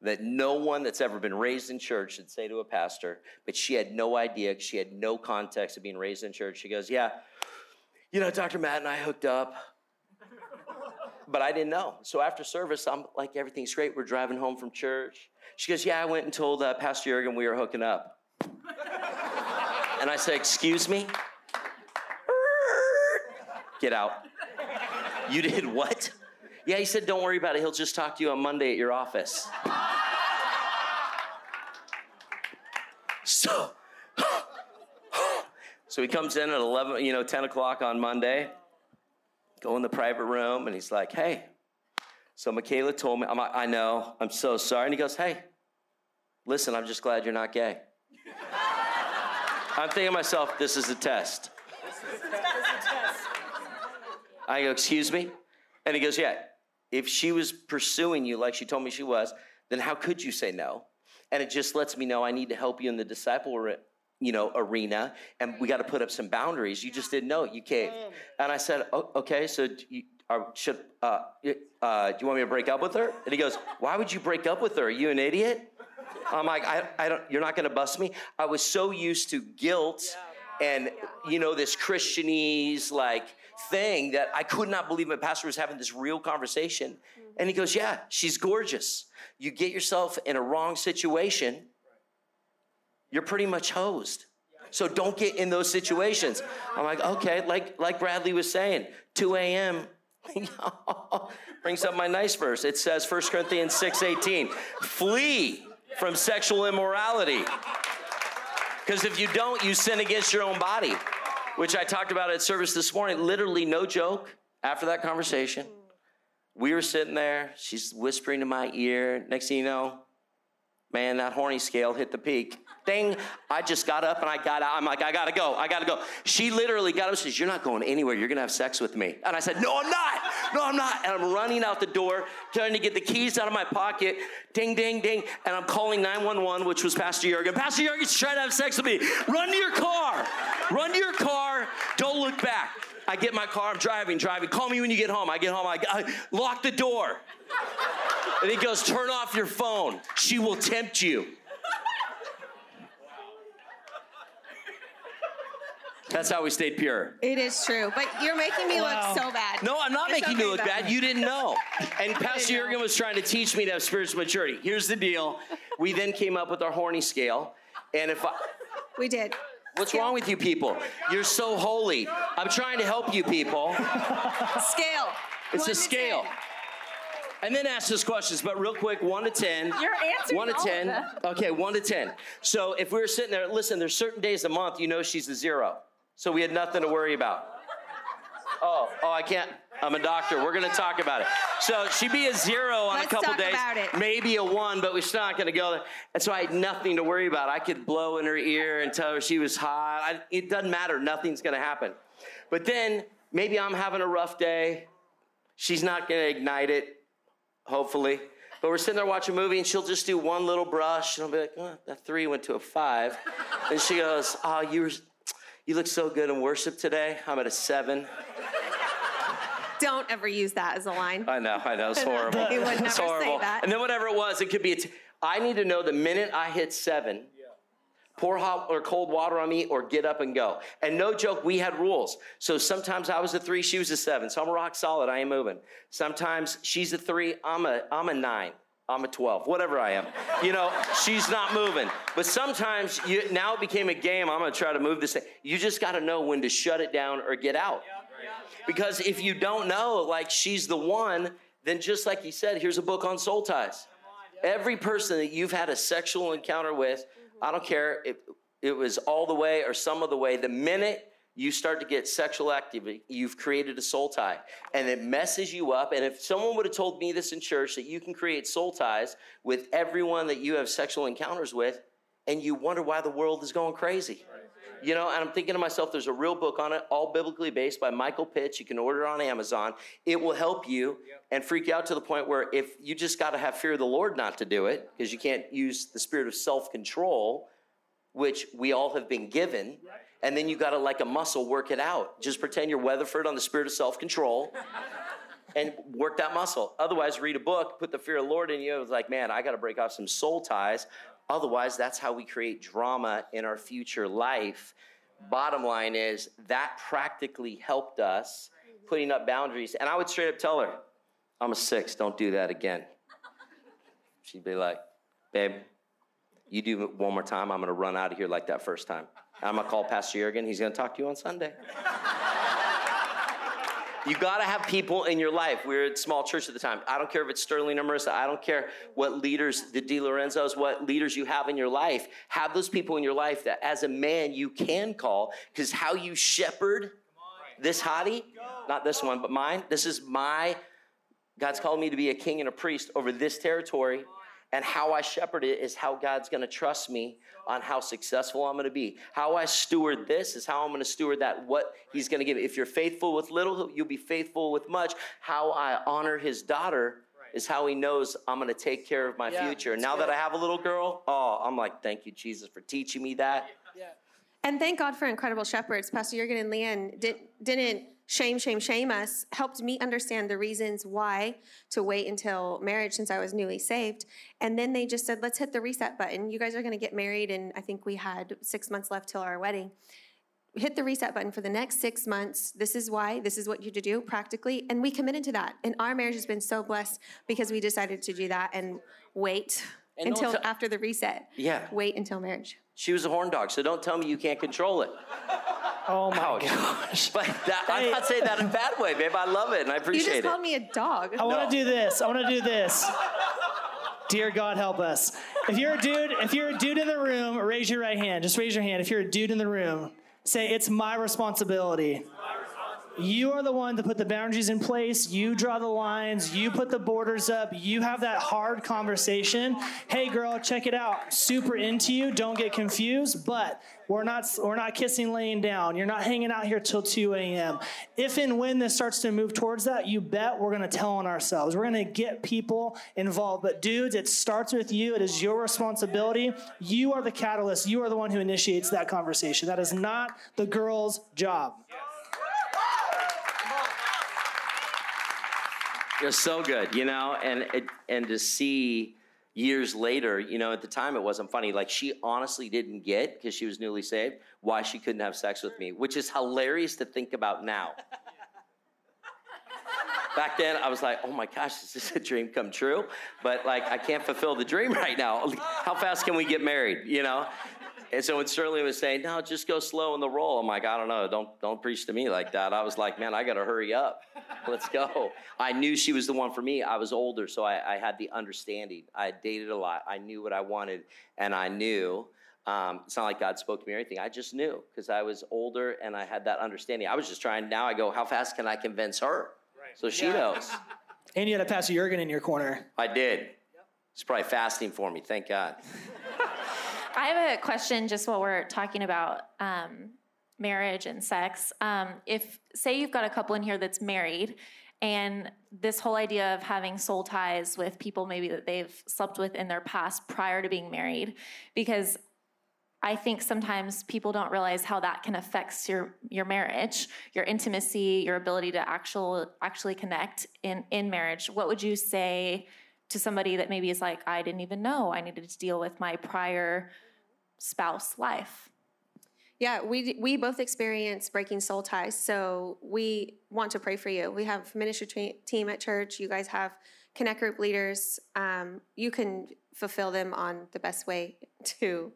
that no one that's ever been raised in church should say to a pastor, but she had no idea, she had no context of being raised in church. She goes, yeah, you know, Doctor Matt and I hooked up. But I didn't know. So after service, I'm like, everything's great. We're driving home from church. She goes, yeah, I went and told uh, Pastor Jürgen we were hooking up. And I said, excuse me? Get out. You did what? Yeah, he said, don't worry about it. He'll just talk to you on Monday at your office. So, so he comes in at eleven, you know, ten o'clock on Monday. Go in the private room, and he's like, hey. So Michaela told me, I'm like, I know, I'm so sorry. And he goes, hey, listen, I'm just glad you're not gay. I'm thinking to myself, this is a test. This is a test. I go, excuse me? And he goes, yeah, if she was pursuing you like she told me she was, then how could you say no? And it just lets me know I need to help you in the disciple room. You know, arena, and we got to put up some boundaries. You just didn't know it. You caved. And I said, oh, okay, so do you, are, should, uh, uh, do you want me to break up with her? And he goes, why would you break up with her? Are you an idiot? I'm like, I, I don't, you're not going to bust me. I was so used to guilt and, you know, this Christianese like thing that I could not believe my pastor was having this real conversation. And he goes, yeah, she's gorgeous. You get yourself in a wrong situation, you're pretty much hosed. So don't get in those situations. I'm like, okay, like like Bradley was saying, two a.m. brings up my nice verse. It says First Corinthians six eighteen, flee from sexual immorality. Because if you don't, you sin against your own body, which I talked about at service this morning. Literally, no joke, after that conversation, we were sitting there. She's whispering in my ear. Next thing you know, Man, that horny scale hit the peak. Ding. I just got up and I got out. I'm like, I gotta go. I gotta go. She literally got up and says, you're not going anywhere. You're gonna have sex with me. And I said, no, I'm not. No, I'm not. And I'm running out the door, trying to get the keys out of my pocket. Ding, ding, ding. And I'm calling nine one one, which was Pastor Jürgen. Pastor Jürgen's trying to have sex with me. Run to your car. Run to your car. Don't look back. I get in my car. I'm driving, driving. Call me when you get home. I get home. I, I lock the door. And he goes, turn off your phone. She will tempt you. That's how we stayed pure. It is true. But you're making me wow. look so bad. No, I'm not it's making you okay look bad. It. You didn't know. And Pastor Jürgen was trying to teach me to have spiritual maturity. Here's the deal. We then came up with our horny scale. And if I... We did. What's scale. Wrong with you people? You're so holy. I'm trying to help you people. Scale. It's one a scale. Ten. And then ask us questions, but real quick, one to ten. You're answering one to all ten. Of them. Okay, one to ten. So if we were sitting there, listen, there's certain days a month you know she's a zero. So we had nothing to worry about. Oh, oh, I can't. I'm a doctor. We're going to talk about it. So she'd be a zero on Let's a couple talk days, about it. Maybe a one, but we're still not going to go there. And so I had nothing to worry about. I could blow in her ear and tell her she was hot. I, it doesn't matter. Nothing's going to happen. But then maybe I'm having a rough day. She's not going to ignite it. Hopefully. But we're sitting there watching a movie, and she'll just do one little brush, and I'll be like, oh, that three went to a five. And she goes, oh, you were, you look so good in worship today. I'm at a seven. Don't ever use that as a line. I know, I know. It's horrible. You would never it's horrible. Say that. And then whatever it was, it could be a t- I need to know the minute I hit seven, yeah. pour hot or cold water on me or get up and go. And no joke, we had rules. So sometimes I was a three, she was a seven. So I'm rock solid, I ain't moving. Sometimes she's a three, I'm a, I'm a nine, I'm a twelve, whatever I am. You know, she's not moving. But sometimes, you, now it became a game, I'm gonna try to move this thing. You just gotta know when to shut it down or get out. Yeah, right. Because if you don't know, like she's the one, then just like you said, here's a book on soul ties. Every person that you've had a sexual encounter with, I don't care if it was all the way or some of the way. The minute you start to get sexual activity, you've created a soul tie, and it messes you up. And if someone would have told me this in church, that you can create soul ties with everyone that you have sexual encounters with, and you wonder why the world is going crazy. You know, and I'm thinking to myself, there's a real book on it, all biblically based by Michael Pitts. You can order it on Amazon. It will help you and freak you out to the point where if you just got to have fear of the Lord not to do it, because you can't use the spirit of self-control, which we all have been given. And then you got to, like a muscle, work it out. Just pretend you're Weatherford on the spirit of self-control and work that muscle. Otherwise, read a book, put the fear of the Lord in you. It's like, man, I got to break off some soul ties. Otherwise, that's how we create drama in our future life. Bottom line is that practically helped us putting up boundaries. And I would straight up tell her, I'm a six, don't do that again. She'd be like, babe, you do it one more time, I'm going to run out of here like that first time. And I'm going to call Pastor Jürgen. He's going to talk to you on Sunday. You got to have people in your life. We were at small church at the time. I don't care if it's Sterling or Marissa. I don't care what leaders, the DiLorenzos, what leaders you have in your life. Have those people in your life that as a man you can call, because how you shepherd this hottie, not this one, but mine, this is my, God's called me to be a king and a priest over this territory, and how I shepherd it is how God's going to trust me on how successful I'm going to be. How I steward this is how I'm going to steward that, what he's going to give. If you're faithful with little, you'll be faithful with much. How I honor his daughter is how he knows I'm going to take care of my yeah, future. And now good. That I have a little girl, oh, I'm like, thank you, Jesus, for teaching me that. Yeah. And thank God for incredible shepherds. Pastor Jürgen and Leanne did, didn't shame, shame, shame us, helped me understand the reasons why to wait until marriage since I was newly saved. And then they just said, let's hit the reset button. You guys are going to get married, and I think we had six months left till our wedding. Hit the reset button for the next six months. This is why. This is what you to do practically. And we committed to that. And our marriage has been so blessed because we decided to do that and wait and until t- after the reset. Yeah. Wait until marriage. She was a horn dog, so don't tell me you can't control it. Oh, my Ouch. Gosh. But that, I'm not saying that in a bad way, babe. I love it, and I appreciate it. You just it. Called me a dog. I no. want to do this. I want to do this. Dear God, help us. If you're a dude, if you're a dude in the room, raise your right hand. Just raise your hand. If you're a dude in the room, say, it's my responsibility, it's my responsibility. You are the one to put the boundaries in place. You draw the lines. You put the borders up. You have that hard conversation. Hey, girl, check it out. Super into you. Don't get confused. But we're not we're not kissing laying down. You're not hanging out here till two a.m. If and when this starts to move towards that, you bet we're going to tell on ourselves. We're going to get people involved. But dudes, it starts with you. It is your responsibility. You are the catalyst. You are the one who initiates that conversation. That is not the girl's job. You're so good, you know, and and to see years later, you know, at the time it wasn't funny. Like, she honestly didn't get, because she was newly saved, why she couldn't have sex with me, which is hilarious to think about now. Back then, I was like, oh my gosh, is this a dream come true? But, like, I can't fulfill the dream right now. How fast can we get married, you know? And so when Sterling was saying, no, just go slow in the roll, I'm like, I don't know. Don't don't preach to me like that. I was like, man, I got to hurry up. Let's go. I knew she was the one for me. I was older, so I, I had the understanding. I dated a lot. I knew what I wanted, and I knew. Um, it's not like God spoke to me or anything. I just knew because I was older, and I had that understanding. I was just trying. Now I go, how fast can I convince her? Right. So she yeah. knows. And you had a Pastor Jürgen in your corner. I did. Yep. He's probably fasting for me. Thank God. I have a question just while we're talking about um, marriage and sex. Um, if, say you've got a couple in here that's married, and this whole idea of having soul ties with people maybe that they've slept with in their past prior to being married, because I think sometimes people don't realize how that can affect your, your marriage, your intimacy, your ability to actual, actually connect in, in marriage. What would you say to somebody that maybe is like, I didn't even know I needed to deal with my prior spouse life? Yeah, we we both experience breaking soul ties, so we want to pray for you. We have ministry t- team at church. You guys have connect group leaders. Um, you can fulfill them on the best way to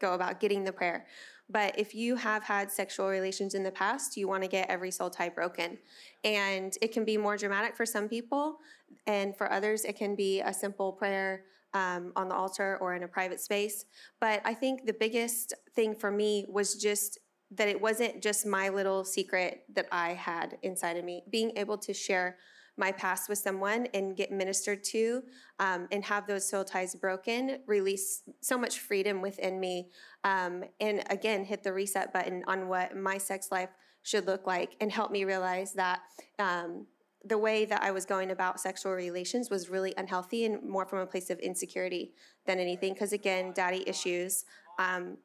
go about getting the prayer. But if you have had sexual relations in the past, you want to get every soul tie broken. And it can be more dramatic for some people. And for others, it can be a simple prayer um, on the altar or in a private space. But I think the biggest thing for me was just that it wasn't just my little secret that I had inside of me. Being able to share my past with someone and get ministered to um, and have those soul ties broken, release so much freedom within me. Um, and again, hit the reset button on what my sex life should look like, and help me realize that um, the way that I was going about sexual relations was really unhealthy and more from a place of insecurity than anything. Because again, daddy issues, um,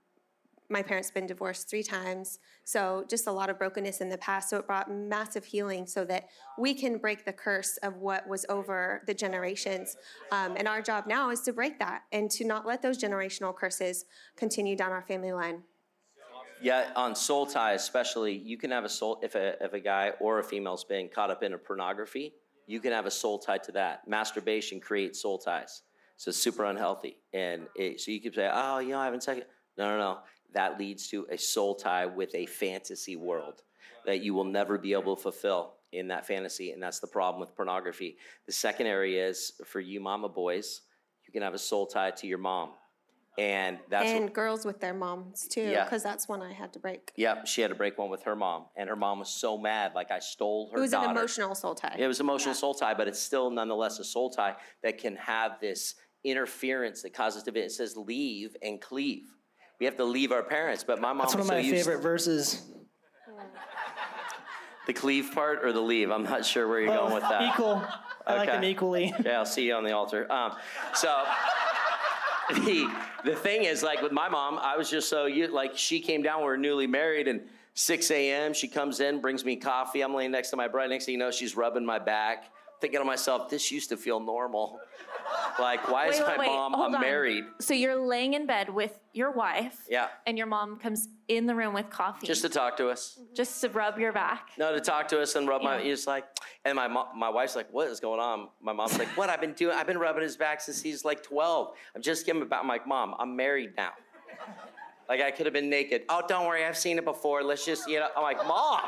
my parents been divorced three times, so just a lot of brokenness in the past. So it brought massive healing so that we can break the curse of what was over the generations. Um, and our job now is to break that and to not let those generational curses continue down our family line. Yeah, on soul tie especially, you can have a soul, if a, if a guy or a female's been caught up in a pornography, you can have a soul tie to that. Masturbation creates soul ties. So it's super unhealthy. And it, so you could say, oh, you know, I haven't taken... No, no, no. That leads to a soul tie with a fantasy world that you will never be able to fulfill in that fantasy, and that's the problem with pornography. The second area is, for you mama boys, you can have a soul tie to your mom. And that's and what, girls with their moms, too, because yeah. that's one I had to break. Yep, she had to break one with her mom, and her mom was so mad, like, I stole her daughter. It was daughter. an emotional soul tie. It was an emotional yeah. soul tie, but it's still nonetheless a soul tie that can have this interference that causes division. It says leave and cleave. We have to leave our parents, but my mom was so used to... That's one of my favorite verses. The cleave part or the leave? I'm not sure where you're oh, going with that. Equal. Okay. I like them equally. Yeah, I'll see you on the altar. Um, so the the thing is, like, with my mom, I was just so... used, like, she came down, we were newly married, and six a.m., she comes in, brings me coffee. I'm laying next to my bride. Next thing you know, she's rubbing my back, thinking to myself, this used to feel normal. Like, why wait, is my wait, mom wait, I'm married? So you're laying in bed with your wife. Yeah. And your mom comes in the room with coffee. Just to talk to us. Mm-hmm. Just to rub your back. No, to talk to us and rub yeah. my, he's like, and my mom, my wife's like, what is going on? My mom's like, what I've been doing? I've been rubbing his back since he's like twelve. I'm just giving about, I'm like, Mom, I'm married now. Like, I could have been naked. Oh, don't worry. I've seen it before. Let's just, you know, I'm like, Mom.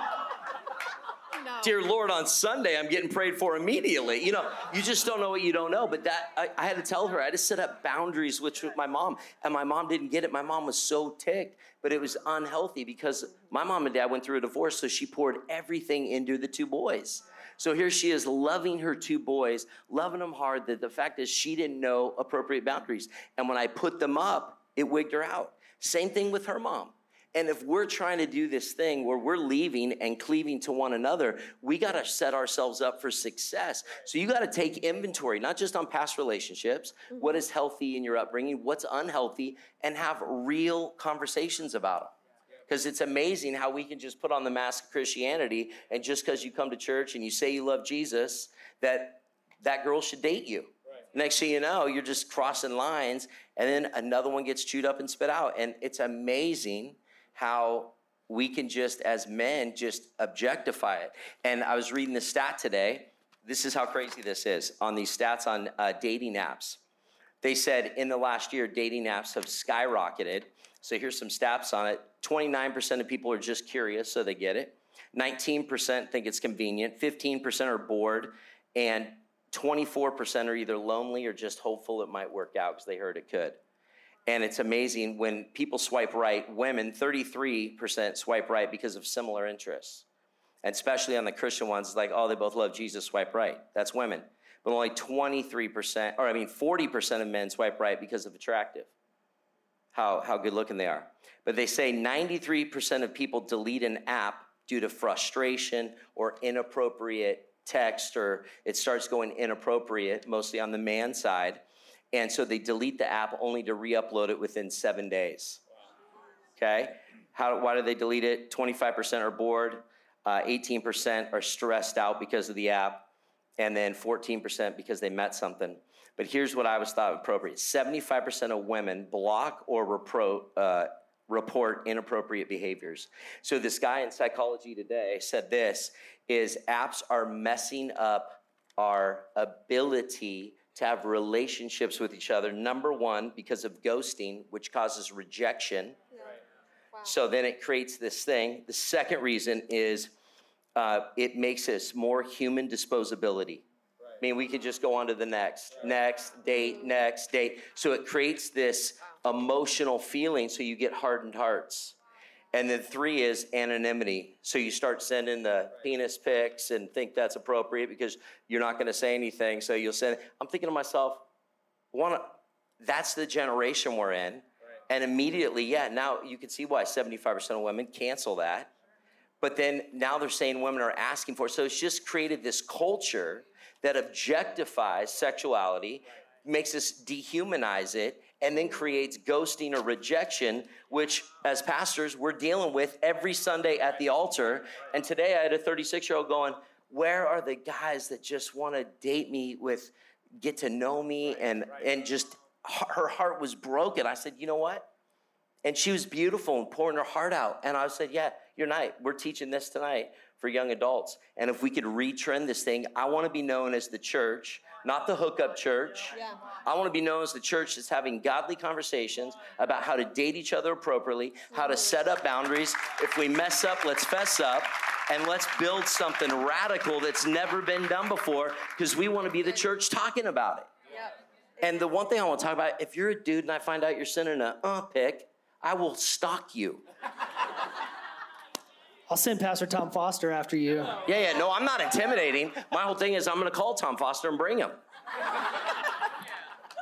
no. Dear Lord, on Sunday, I'm getting prayed for immediately. You know, you just don't know what you don't know. But that I, I had to tell her, I had to set up boundaries with my mom. And my mom didn't get it. My mom was so ticked. But it was unhealthy because my mom and dad went through a divorce. So she poured everything into the two boys. So here she is loving her two boys, loving them hard. That the fact is she didn't know appropriate boundaries. And when I put them up, it wigged her out. Same thing with her mom. And if we're trying to do this thing where we're leaving and cleaving to one another, we got to set ourselves up for success. So you got to take inventory, not just on past relationships, what is healthy in your upbringing, what's unhealthy, and have real conversations about it. Because it's amazing how we can just put on the mask of Christianity, and just because you come to church and you say you love Jesus, that that girl should date you. Next thing you know, you're just crossing lines, and then another one gets chewed up and spit out. And it's amazing how we can just, as men, just objectify it. And I was reading the stat today. This is how crazy this is on these stats on uh, dating apps. They said in the last year, dating apps have skyrocketed. So here's some stats on it. twenty-nine percent of people are just curious, so they get it. nineteen percent think it's convenient. fifteen percent are bored. And twenty-four percent are either lonely or just hopeful it might work out because they heard it could. And it's amazing when people swipe right, women, thirty-three percent swipe right because of similar interests. And especially on the Christian ones, it's like, oh, they both love Jesus, swipe right. That's women. But only twenty-three percent, or I mean forty percent of men swipe right because of attractive, how, how good looking they are. But they say ninety-three percent of people delete an app due to frustration or inappropriate text, or it starts going inappropriate, mostly on the man side. And so they delete the app only to re-upload it within seven days. Okay? How, why do they delete it? twenty-five percent are bored. Uh, eighteen percent are stressed out because of the app. And then fourteen percent because they met something. But here's what I was thought appropriate. seventy-five percent of women block or repro, uh, report inappropriate behaviors. So this guy in Psychology Today said this, is apps are messing up our ability to have relationships with each other. Number one, because of ghosting, which causes rejection. Yeah. Right. Wow. So then it creates this thing. The second reason is uh, it makes us more human disposability. Right. I mean, we could just go on to the next, yeah. next date, next date. So it creates this wow. emotional feeling. So you get hardened hearts. And then three is anonymity. So you start sending the right. penis pics and think that's appropriate because you're not going to say anything. So you'll send it. I'm thinking to myself, wanna, that's the generation we're in. Right. And immediately, yeah, now you can see why seventy-five percent of women cancel that. But then now they're saying women are asking for it. So it's just created this culture that objectifies sexuality, makes us dehumanize it, and then creates ghosting or rejection, which as pastors, we're dealing with every Sunday at the altar. And today I had a thirty-six-year-old going, where are the guys that just want to date me with, get to know me? And, and just her heart was broken. I said, you know what? And she was beautiful and pouring her heart out. And I said, yeah, you're right. We're teaching this tonight for young adults. And if we could retrend this thing, I want to be known as the church, not the hookup church. Yeah. I want to be known as the church that's having godly conversations about how to date each other appropriately, how to set up boundaries. If we mess up, let's fess up, and let's build something radical that's never been done before, because we want to be the church talking about it. Yeah. And the one thing I want to talk about, if you're a dude and I find out you're sending a uh pic, I will stalk you. I'll send Pastor Tom Foster after you. Yeah, yeah, no, I'm not intimidating. My whole thing is I'm going to call Tom Foster and bring him.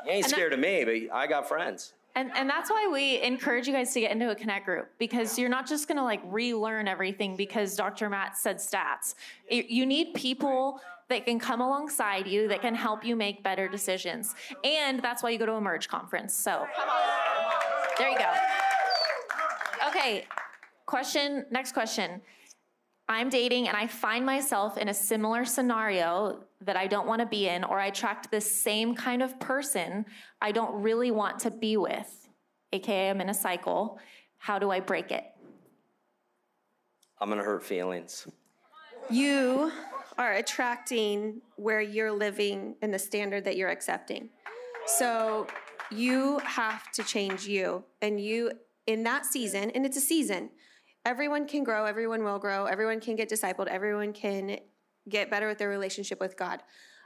You ain't and scared that, of me, but I got friends. And and that's why we encourage you guys to get into a connect group, because you're not just going to like relearn everything because Doctor Matt said stats. You need people that can come alongside you, that can help you make better decisions. And that's why you go to a Merge conference. So come on. There you go. Okay. Question, next question. I'm dating and I find myself in a similar scenario that I don't want to be in, or I attract the same kind of person I don't really want to be with, aka I'm in a cycle. How do I break it? I'm going to hurt feelings. You are attracting where you're living and the standard that you're accepting. So you have to change you, and you in that season, and it's a season. everyone can grow, everyone will grow, everyone can get discipled, everyone can get better at their relationship with God.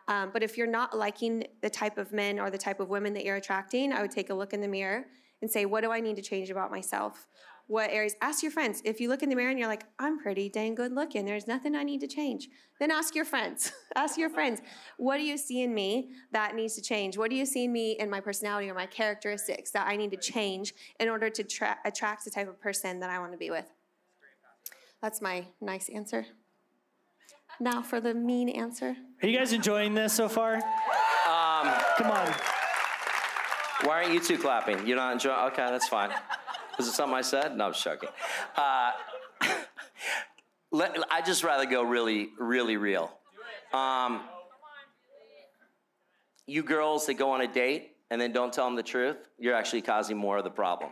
Um, but if you're not liking the type of men or the type of women that you're attracting, I would take a look in the mirror and say, what do I need to change about myself? What areas? Ask your friends. If you look in the mirror and you're like, I'm pretty dang good looking, there's nothing I need to change, then ask your friends. Ask your friends, what do you see in me that needs to change? What do you see in me in my personality or my characteristics that I need to change in order to tra- attract the type of person that I want to be with? That's my nice answer. Now for the mean answer. Are you guys enjoying this so far? Um, Come on. Why aren't you two clapping? You're not enjoying? Okay, that's fine. Is it something I said? No, I'm joking. Uh, I'd just rather go really, really real. Um, you girls that go on a date and then don't tell them the truth, you're actually causing more of the problem.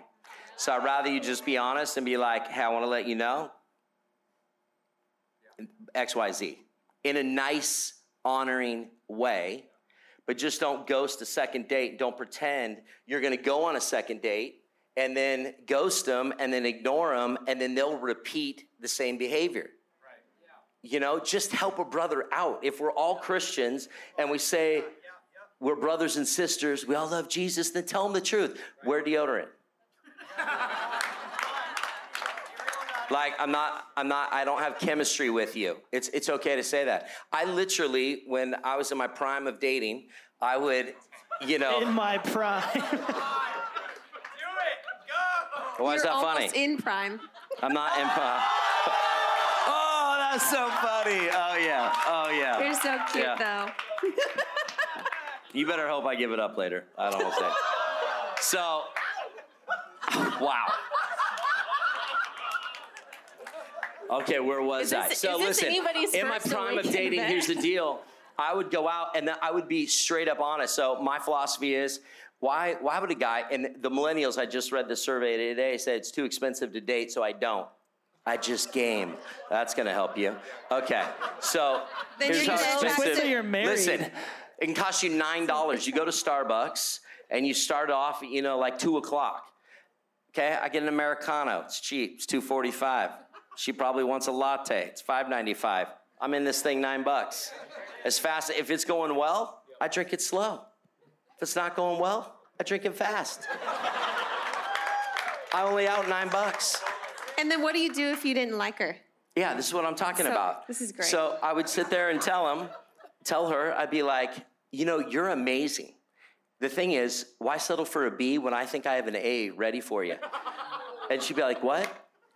So I'd rather you just be honest and be like, hey, I want to let you know, X, Y, Z, in a nice, honoring way. But just don't ghost a second date. Don't pretend you're going to go on a second date and then ghost them and then ignore them, and then they'll repeat the same behavior. Right. Yeah. You know, just help a brother out. If we're all Christians and we say yeah, yeah, yeah. we're brothers and sisters, we all love Jesus, then tell them the truth. Right. Wear deodorant. Like, I'm not, I'm not, I don't have chemistry with you. It's it's okay to say that. I literally, when I was in my prime of dating, I would, you know. In my prime. Do it, go. Why is that funny? You're almost in prime. I'm not in prime. Oh, that's so funny. Oh, yeah. Oh, yeah. You're so cute, yeah. though. You better hope I give it up later. I don't want to say. So, wow. Okay, where was I? So listen, in my prime of dating, here's the deal. I would go out and I would be straight up honest. So my philosophy is, why why would a guy, and the millennials, I just read the survey today, said it's too expensive to date, so I don't. I just game. That's going to help you. Okay, so here's how expensive. Listen, it can cost you nine dollars. You go to Starbucks and you start off, you know, like two o'clock. Okay, I get an Americano. It's cheap. It's two forty-five. She probably wants a latte. It's five ninety-five. I'm in this thing nine bucks. As fast, if it's going well, I drink it slow. If it's not going well, I drink it fast. I only out nine bucks. And then what do you do if you didn't like her? Yeah, this is what I'm talking so, about. This is great. So I would sit there and tell him, tell her, I'd be like, you know, you're amazing. The thing is, why settle for a B when I think I have an A ready for you? And she'd be like, what?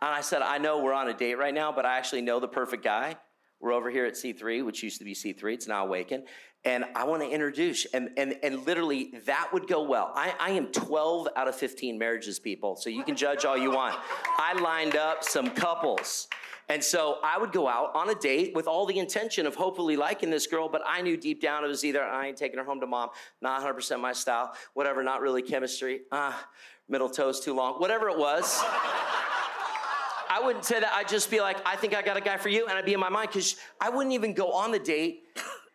And I said, I know we're on a date right now, but I actually know the perfect guy. We're over here at C three, which used to be C three. It's now Awaken. And I want to introduce, and and and literally that would go well. I, I am twelve out of fifteen marriages, people, so you can judge all you want. I lined up some couples. And so I would go out on a date with all the intention of hopefully liking this girl, but I knew deep down it was either I ain't taking her home to mom, not one hundred percent my style, whatever, not really chemistry, ah, uh, middle toe's too long, whatever it was. I wouldn't say that. I'd just be like, I think I got a guy for you, and I'd be in my mind, because I wouldn't even go on the date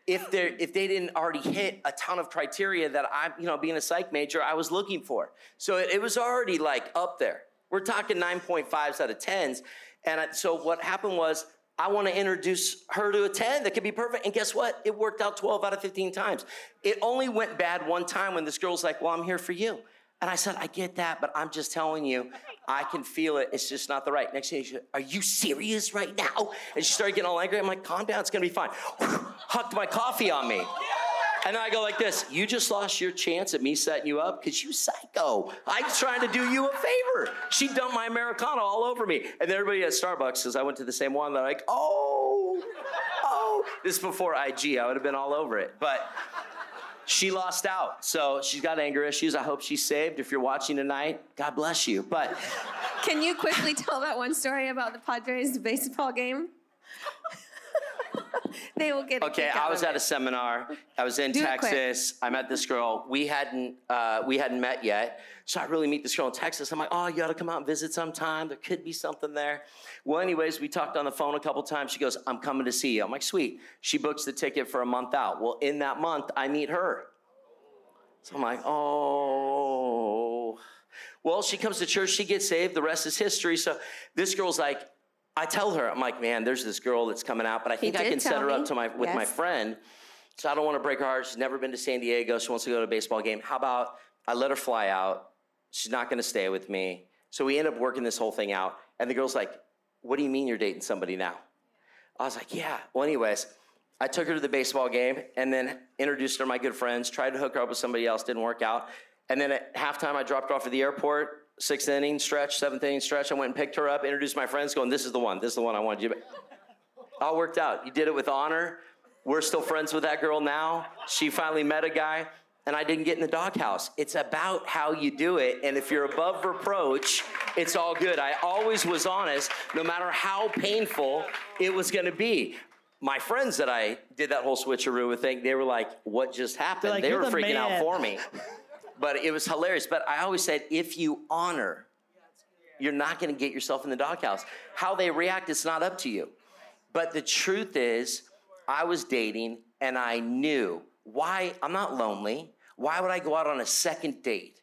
if they if they didn't already hit a ton of criteria that I, you know, being a psych major, I was looking for. So it, it was already like up there. We're talking nine point fives out of tens. And I, so what happened was, I want to introduce her to a ten that could be perfect. And guess what? It worked out twelve out of fifteen times. It only went bad one time when this girl's like, well, I'm here for you. And I said, I get that, but I'm just telling you, I can feel it. It's just not the right. Next day, she said, are you serious right now? And she started getting all angry. I'm like, calm down. It's going to be fine. Hucked my coffee on me. And then I go like this. You just lost your chance at me setting you up because you psycho. I'm trying to do you a favor. She dumped my Americano all over me. And then everybody at Starbucks, because I went to the same one, they're like, oh, oh. This is before I G. I would have been all over it. But she lost out, so she's got anger issues. I hope she's saved. If you're watching tonight, God bless you. But can you quickly tell that one story about the Padres baseball game? They will get a okay. Kick out I was of at it. a seminar. I was in Do Texas. I met this girl. We hadn't uh, we hadn't met yet, so I really meet this girl in Texas. I'm like, oh, you ought to come out and visit sometime. There could be something there. Well, anyways, we talked on the phone a couple times. She goes, I'm coming to see you. I'm like, sweet. She books the ticket for a month out. Well, in that month, I meet her. So I'm like, oh. Well, she comes to church, she gets saved, the rest is history. So this girl's like, I tell her, I'm like, man, there's this girl that's coming out, but I think I can set her up to my with yes. my friend. So I don't want to break her heart. She's never been to San Diego. She wants to go to a baseball game. How about I let her fly out? She's not going to stay with me. So we end up working this whole thing out. And the girl's like, what do you mean you're dating somebody now? I was like, yeah. Well, anyways, I took her to the baseball game and then introduced her to my good friends, tried to hook her up with somebody else, didn't work out. And then at halftime, I dropped her off at the airport, sixth inning stretch, seventh inning stretch. I went and picked her up, introduced my friends, going, this is the one. This is the one I wanted you to be. All worked out. You did it with honor. We're still friends with that girl now. She finally met a guy, and I didn't get in the doghouse. It's about how you do it, and if you're above reproach, it's all good. I always was honest, no matter how painful it was going to be. My friends that I did that whole switcheroo thing, they were like, what just happened? Like, they were the freaking man. out for me. But it was hilarious. But I always said, if you honor, you're not going to get yourself in the doghouse. How they react, it's not up to you. But the truth is, I was dating, and I knew, why? I'm not lonely. Why would I go out on a second date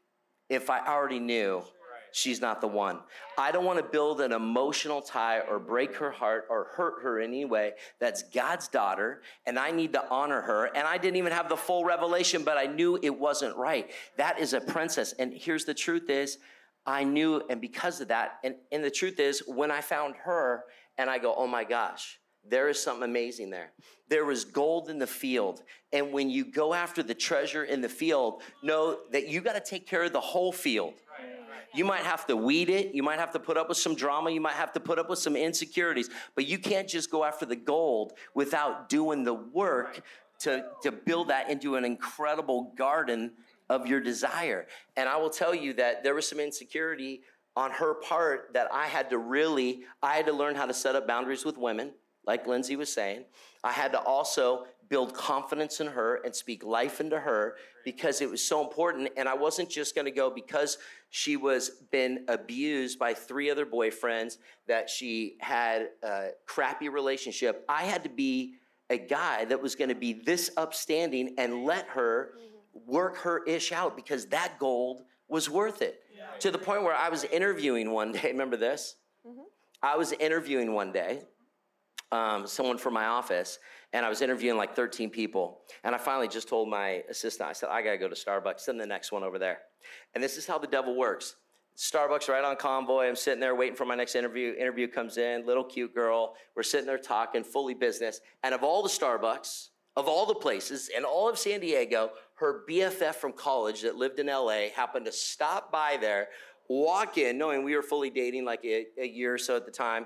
if I already knew she's not the one? I don't want to build an emotional tie or break her heart or hurt her in any way. That's God's daughter, and I need to honor her. And I didn't even have the full revelation, but I knew it wasn't right. That is a princess. And here's the truth is, I knew, and because of that, and, and the truth is, when I found her, and I go, oh my gosh, there is something amazing there. There is gold in the field. And when you go after the treasure in the field, know that you got to take care of the whole field. You might have to weed it. You might have to put up with some drama. You might have to put up with some insecurities. But you can't just go after the gold without doing the work to, to build that into an incredible garden of your desire. And I will tell you that there was some insecurity on her part that I had to really, I had to learn how to set up boundaries with women. Like Lindsay was saying, I had to also build confidence in her and speak life into her because it was so important. And I wasn't just going to go because she was been abused by three other boyfriends, that she had a crappy relationship. I had to be a guy that was going to be this upstanding and let her work her ish out because that gold was worth it. Yeah. To the point where I was interviewing one day. Remember this? Mm-hmm. I was interviewing one day. Um, someone from my office, and I was interviewing like thirteen people. And I finally just told my assistant, I said, I got to go to Starbucks. Send the next one over there. And this is how the devil works. Starbucks right on Convoy. I'm sitting there waiting for my next interview. Interview comes in, little cute girl. We're sitting there talking, fully business. And of all the Starbucks, of all the places, in all of San Diego, her B F F from college that lived in L A happened to stop by there, walk in, knowing we were fully dating like a, a year or so at the time,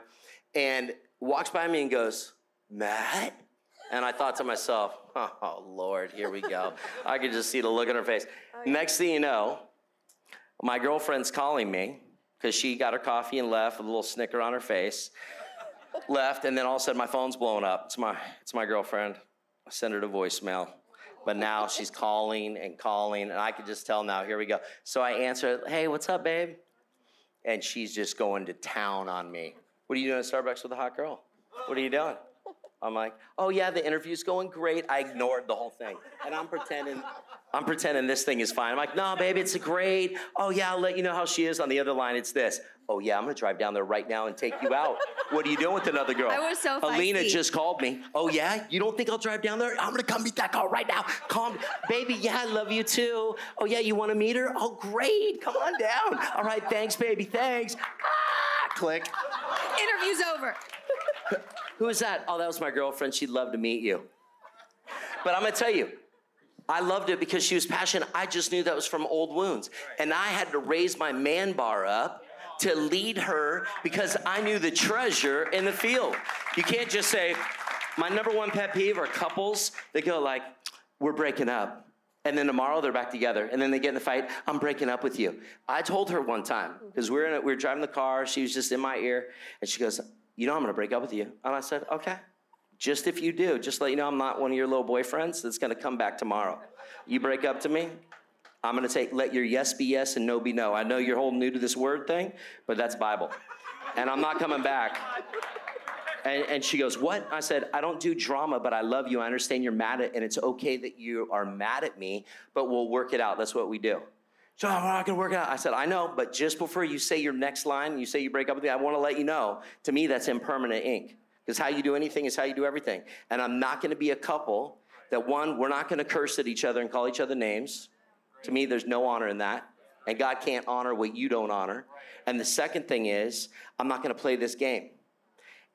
and walks by me and goes, Matt? And I thought to myself, oh, Lord, here we go. I could just see the look on her face. Oh, yeah. Next thing you know, my girlfriend's calling me because she got her coffee and left with a little snicker on her face, left, and then all of a sudden my phone's blowing up. It's my, it's my girlfriend. I sent her to voicemail. But now she's calling and calling, and I could just tell now, here we go. So I answer, hey, what's up, babe? And she's just going to town on me. What are you doing at Starbucks with a hot girl? What are you doing? I'm like, oh yeah, the interview's going great. I ignored the whole thing. And I'm pretending, I'm pretending this thing is fine. I'm like, no, baby, it's great. Oh yeah, I'll let you know how she is. On the other line, it's this. Oh yeah, I'm gonna drive down there right now and take you out. What are you doing with another girl? I was so feisty. Alina just called me. Oh yeah, you don't think I'll drive down there? I'm gonna come meet that girl right now. Calm, baby, yeah, I love you too. Oh yeah, you wanna meet her? Oh great, come on down. All right, thanks, baby, thanks. Ah, click. Interview's over. Who is that? Oh, that was my girlfriend. She'd love to meet you. But I'm going to tell you, I loved it because she was passionate. I just knew that was from old wounds. And I had to raise my man bar up to lead her because I knew the treasure in the field. You can't just say, my number one pet peeve are couples that go like, we're breaking up. And then tomorrow they're back together. And then they get in the fight. I'm breaking up with you. I told her one time, because we were in a, we were driving the car. She was just in my ear. And she goes, you know, I'm going to break up with you. And I said, okay, just if you do, just let you know I'm not one of your little boyfriends that's going to come back tomorrow. You break up to me, I'm going to take, let your yes be yes and no be no. I know you're holding new to this word thing, but that's Bible. And I'm not coming back. And, and she goes, what? I said, I don't do drama, but I love you. I understand you're mad at, and it's okay that you are mad at me, but we'll work it out. That's what we do. so I can work it out. I said, I know, but just before you say your next line, you say you break up with me, I want to let you know, to me, that's impermanent ink. Because how you do anything is how you do everything. And I'm not going to be a couple that, one, we're not going to curse at each other and call each other names. To me, there's no honor in that. And God can't honor what you don't honor. And the second thing is, I'm not going to play this game.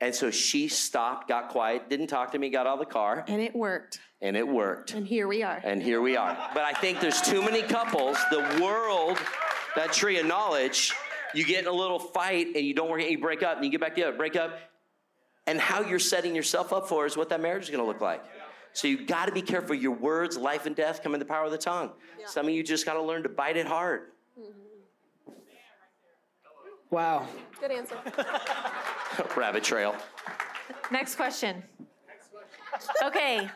And so she stopped, got quiet, didn't talk to me, got out of the car. And it worked. And it worked. And here we are. And here we are. But I think there's too many couples, the world, that tree of knowledge, you get in a little fight and you don't work, you break up and you get back together, break up. And how you're setting yourself up for is what that marriage is going to look like. So you've got to be careful. Your words, life and death, come in the power of the tongue. Yeah. Some of you just got to learn to bite it hard. Mm-hmm. Wow. Good answer. Rabbit trail. Next question. Okay,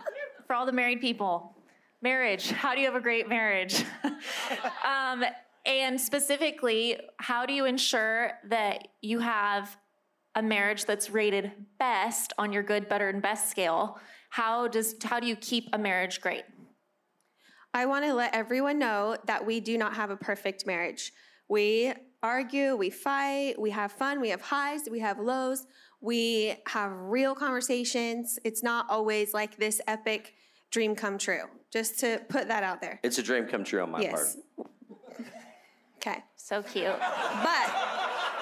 for all the married people, marriage. How do you have a great marriage? um, and specifically, how do you ensure that you have a marriage that's rated best on your good, better, and best scale? How does how do you keep a marriage great? I want to let everyone know that we do not have a perfect marriage. We argue, we fight, we have fun, we have highs, we have lows, we have real conversations. It's not always like this epic dream come true. Just to put that out there. It's a dream come true on my yes. part. Okay. So cute. But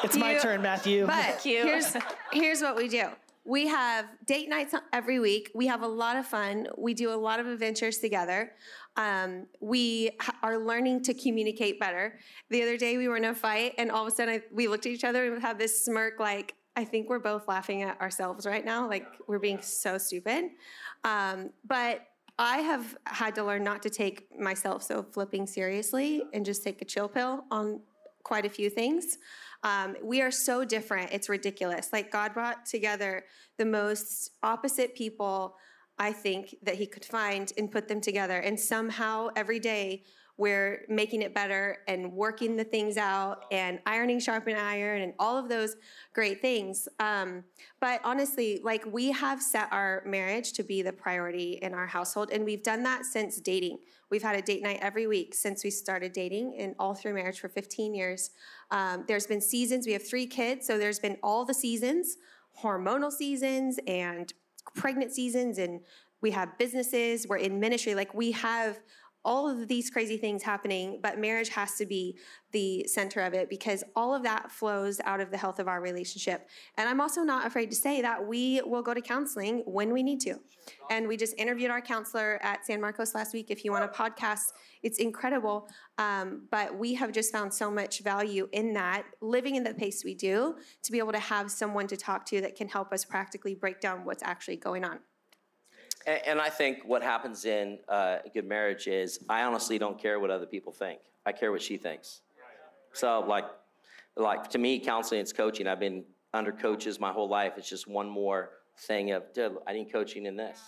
it's my you, turn, Matthew. But cute. Here's, here's what we do. We have date nights every week. We have a lot of fun. We do a lot of adventures together. Um, we ha- are learning to communicate better. The other day we were in a fight and all of a sudden I, we looked at each other and had this smirk like, I think we're both laughing at ourselves right now. Like we're being so stupid. Um, but I have had to learn not to take myself so flipping seriously and just take a chill pill on quite a few things. Um, we are so different. It's ridiculous. Like God brought together the most opposite people I think that he could find and put them together. And somehow every day we're making it better and working the things out and ironing, sharpening iron and all of those great things. Um, but honestly, like we have set our marriage to be the priority in our household. And we've done that since dating. We've had a date night every week since we started dating and all through marriage for fifteen years. Um, there's been seasons. We have three kids. So there's been all the seasons, hormonal seasons and pregnant seasons. And we have businesses. We're in ministry. Like we have all of these crazy things happening, but marriage has to be the center of it because all of that flows out of the health of our relationship. And I'm also not afraid to say that we will go to counseling when we need to. And we just interviewed our counselor at San Marcos last week. If you want a podcast, it's incredible. Um, but we have just found so much value in that, living in the pace we do, to be able to have someone to talk to that can help us practically break down what's actually going on. And I think what happens in uh, a good marriage is I honestly don't care what other people think. I care what she thinks. So, like, like to me, counseling, it's coaching. I've been under coaches my whole life. It's just one more thing of, dude, I need coaching in this.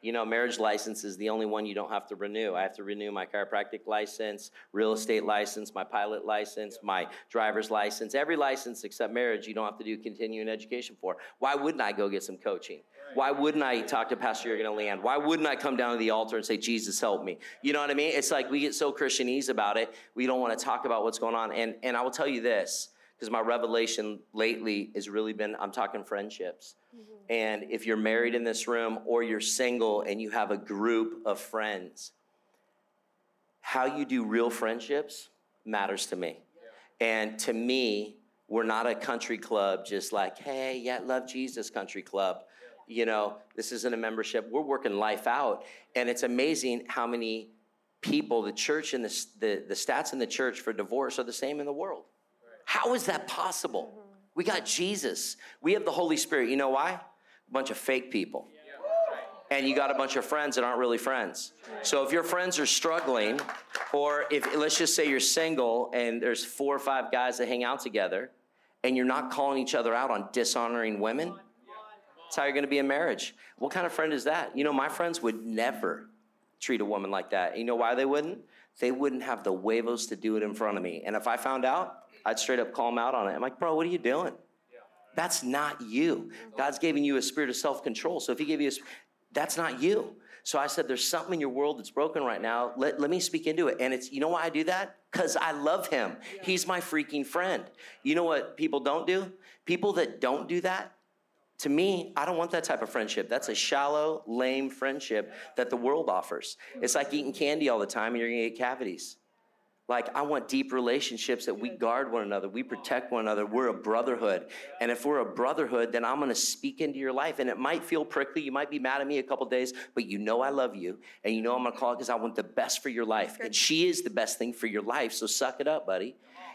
You know, marriage license is the only one you don't have to renew. I have to renew my chiropractic license, real estate license, my pilot license, my driver's license. Every license except marriage you don't have to do continuing education for. Why wouldn't I go get some coaching? Why wouldn't I talk to Pastor Jürgen and Leanne? Why wouldn't I come down to the altar and say, Jesus, help me? You know what I mean? It's like we get so Christianese about it. We don't want to talk about what's going on. And, and I will tell you this, because my revelation lately has really been, I'm talking friendships. Mm-hmm. And if you're married in this room or you're single and you have a group of friends, how you do real friendships matters to me. Yeah. And to me, we're not a country club just like, hey, yeah, love Jesus country club. You know, this isn't a membership. We're working life out. And it's amazing how many people, the church and the, the, the stats in the church for divorce are the same in the world. How is that possible? Mm-hmm. We got Jesus. We have the Holy Spirit. You know why? A bunch of fake people. And you got a bunch of friends that aren't really friends. So if your friends are struggling, or if let's just say you're single and there's four or five guys that hang out together and you're not calling each other out on dishonoring women, that's how you're going to be in marriage. What kind of friend is that? You know, my friends would never treat a woman like that. You know why they wouldn't? They wouldn't have the huevos to do it in front of me. And if I found out, I'd straight up call him out on it. I'm like, bro, what are you doing? That's not you. God's giving you a spirit of self-control. So if he gave you a, That's not you. So I said, there's something in your world that's broken right now. Let, let me speak into it. And it's, you know why I do that? Because I love him. Yeah. He's my freaking friend. You know what people don't do? People that don't do that, to me, I don't want that type of friendship. That's a shallow, lame friendship that the world offers. It's like eating candy all the time and you're gonna get cavities. Like, I want deep relationships that we guard one another, we protect one another, we're a brotherhood. And if we're a brotherhood, then I'm gonna speak into your life. And it might feel prickly, you might be mad at me a couple days, but you know I love you, and you know I'm gonna call it because I want the best for your life. And she is the best thing for your life, so suck it up, buddy.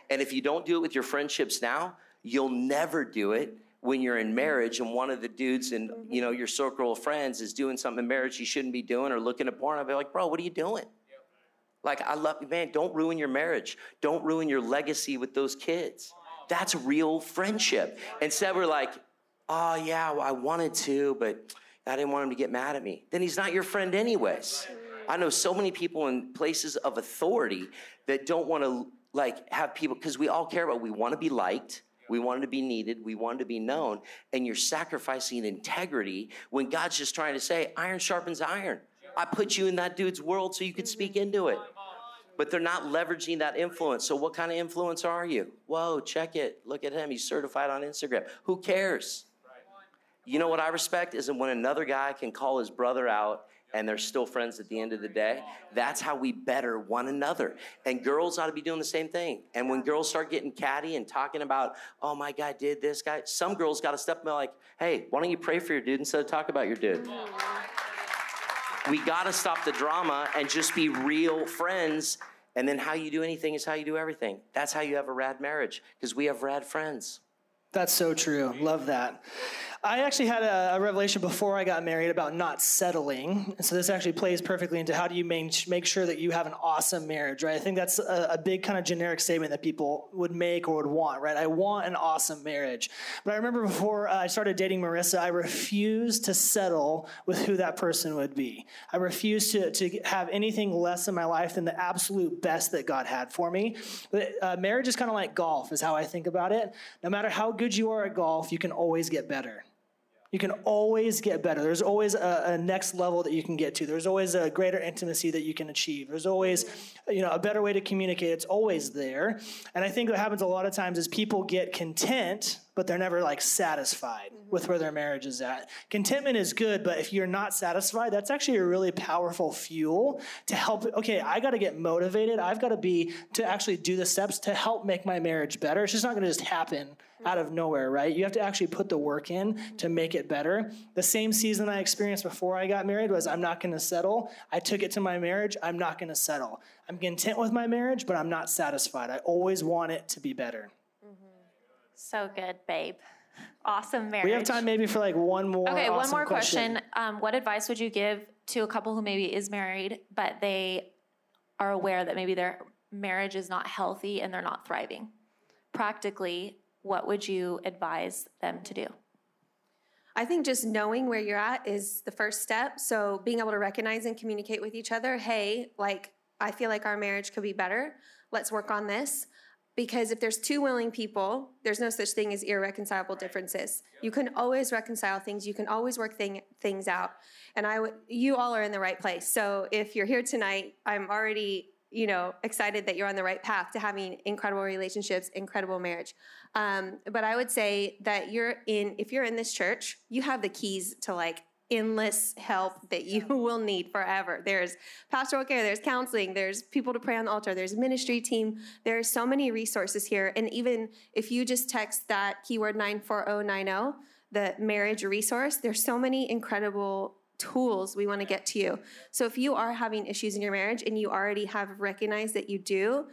And if you don't do it with your friendships now, you'll never do it when you're in marriage and one of the dudes in, you know, your circle of friends is doing something in marriage you shouldn't be doing or looking at porn. I'll be like, bro, what are you doing? Like, I love you, man, don't ruin your marriage. Don't ruin your legacy with those kids. That's real friendship. Instead, we're like, oh, yeah, well, I wanted to, but I didn't want him to get mad at me. Then he's not your friend anyways. I know so many people in places of authority that don't want to, like, have people, because we all care about, we want to be liked. We wanted to be needed. We wanted to be known. And you're sacrificing integrity when God's just trying to say, iron sharpens iron. I put you in that dude's world so you could speak into it. But they're not leveraging that influence. So what kind of influence are you? Whoa, check it. Look at him. He's certified on Instagram. Who cares? You know what I respect is when another guy can call his brother out and they're still friends at the end of the day. That's how we better one another. And girls ought to be doing the same thing. And when girls start getting catty and talking about, oh, my guy did this guy, some girls got to step and be like, hey, why don't you pray for your dude instead of talk about your dude? We got to stop the drama and just be real friends. And then how you do anything is how you do everything. That's how you have a rad marriage, because we have rad friends. That's so true. Love that. I actually had a, a revelation before I got married about not settling. And so this actually plays perfectly into how do you main, make sure that you have an awesome marriage, right? I think that's a, a big kind of generic statement that people would make or would want, right? I want an awesome marriage. But I remember before I started dating Marissa, I refused to settle with who that person would be. I refused to, to have anything less in my life than the absolute best that God had for me. But uh, marriage is kind of like golf is how I think about it. No matter how good you are at golf, you can always get better. You can always get better. There's always a, a next level that you can get to. There's always a greater intimacy that you can achieve. There's always, you know, a better way to communicate. It's always there. And I think what happens a lot of times is people get content, but they're never like satisfied mm-hmm. with where their marriage is at. Contentment is good, but if you're not satisfied, that's actually a really powerful fuel to help. Okay, I got to get motivated. I've got to be to actually do the steps to help make my marriage better. It's just not going to just happen out of nowhere, right? You have to actually put the work in to make it better. The same season I experienced before I got married was I'm not going to settle. I took it to my marriage. I'm not going to settle. I'm content with my marriage, but I'm not satisfied. I always want it to be better. So good, babe. Awesome marriage. We have time maybe for like one more Okay, awesome one more question. question. Um, what advice would you give to a couple who maybe is married, but they are aware that maybe their marriage is not healthy and they're not thriving? Practically, what would you advise them to do? I think just knowing where you're at is the first step. So being able to recognize and communicate with each other, hey, like, I feel like our marriage could be better. Let's work on this. Because if there's two willing people, there's no such thing as irreconcilable differences. You can always reconcile things. You can always work thing, things out. And I w- you all are in the right place. So if you're here tonight, I'm already, you know, excited that you're on the right path to having incredible relationships, incredible marriage. Um, but I would say that you're in, if you're in this church, you have the keys to like endless help that you will need forever. There's pastoral care, there's counseling, there's people to pray on the altar, there's a ministry team. There are so many resources here. And even if you just text that keyword nine four oh nine oh, the marriage resource, there's so many incredible tools we want to get to you. So if you are having issues in your marriage and you already have recognized that you do,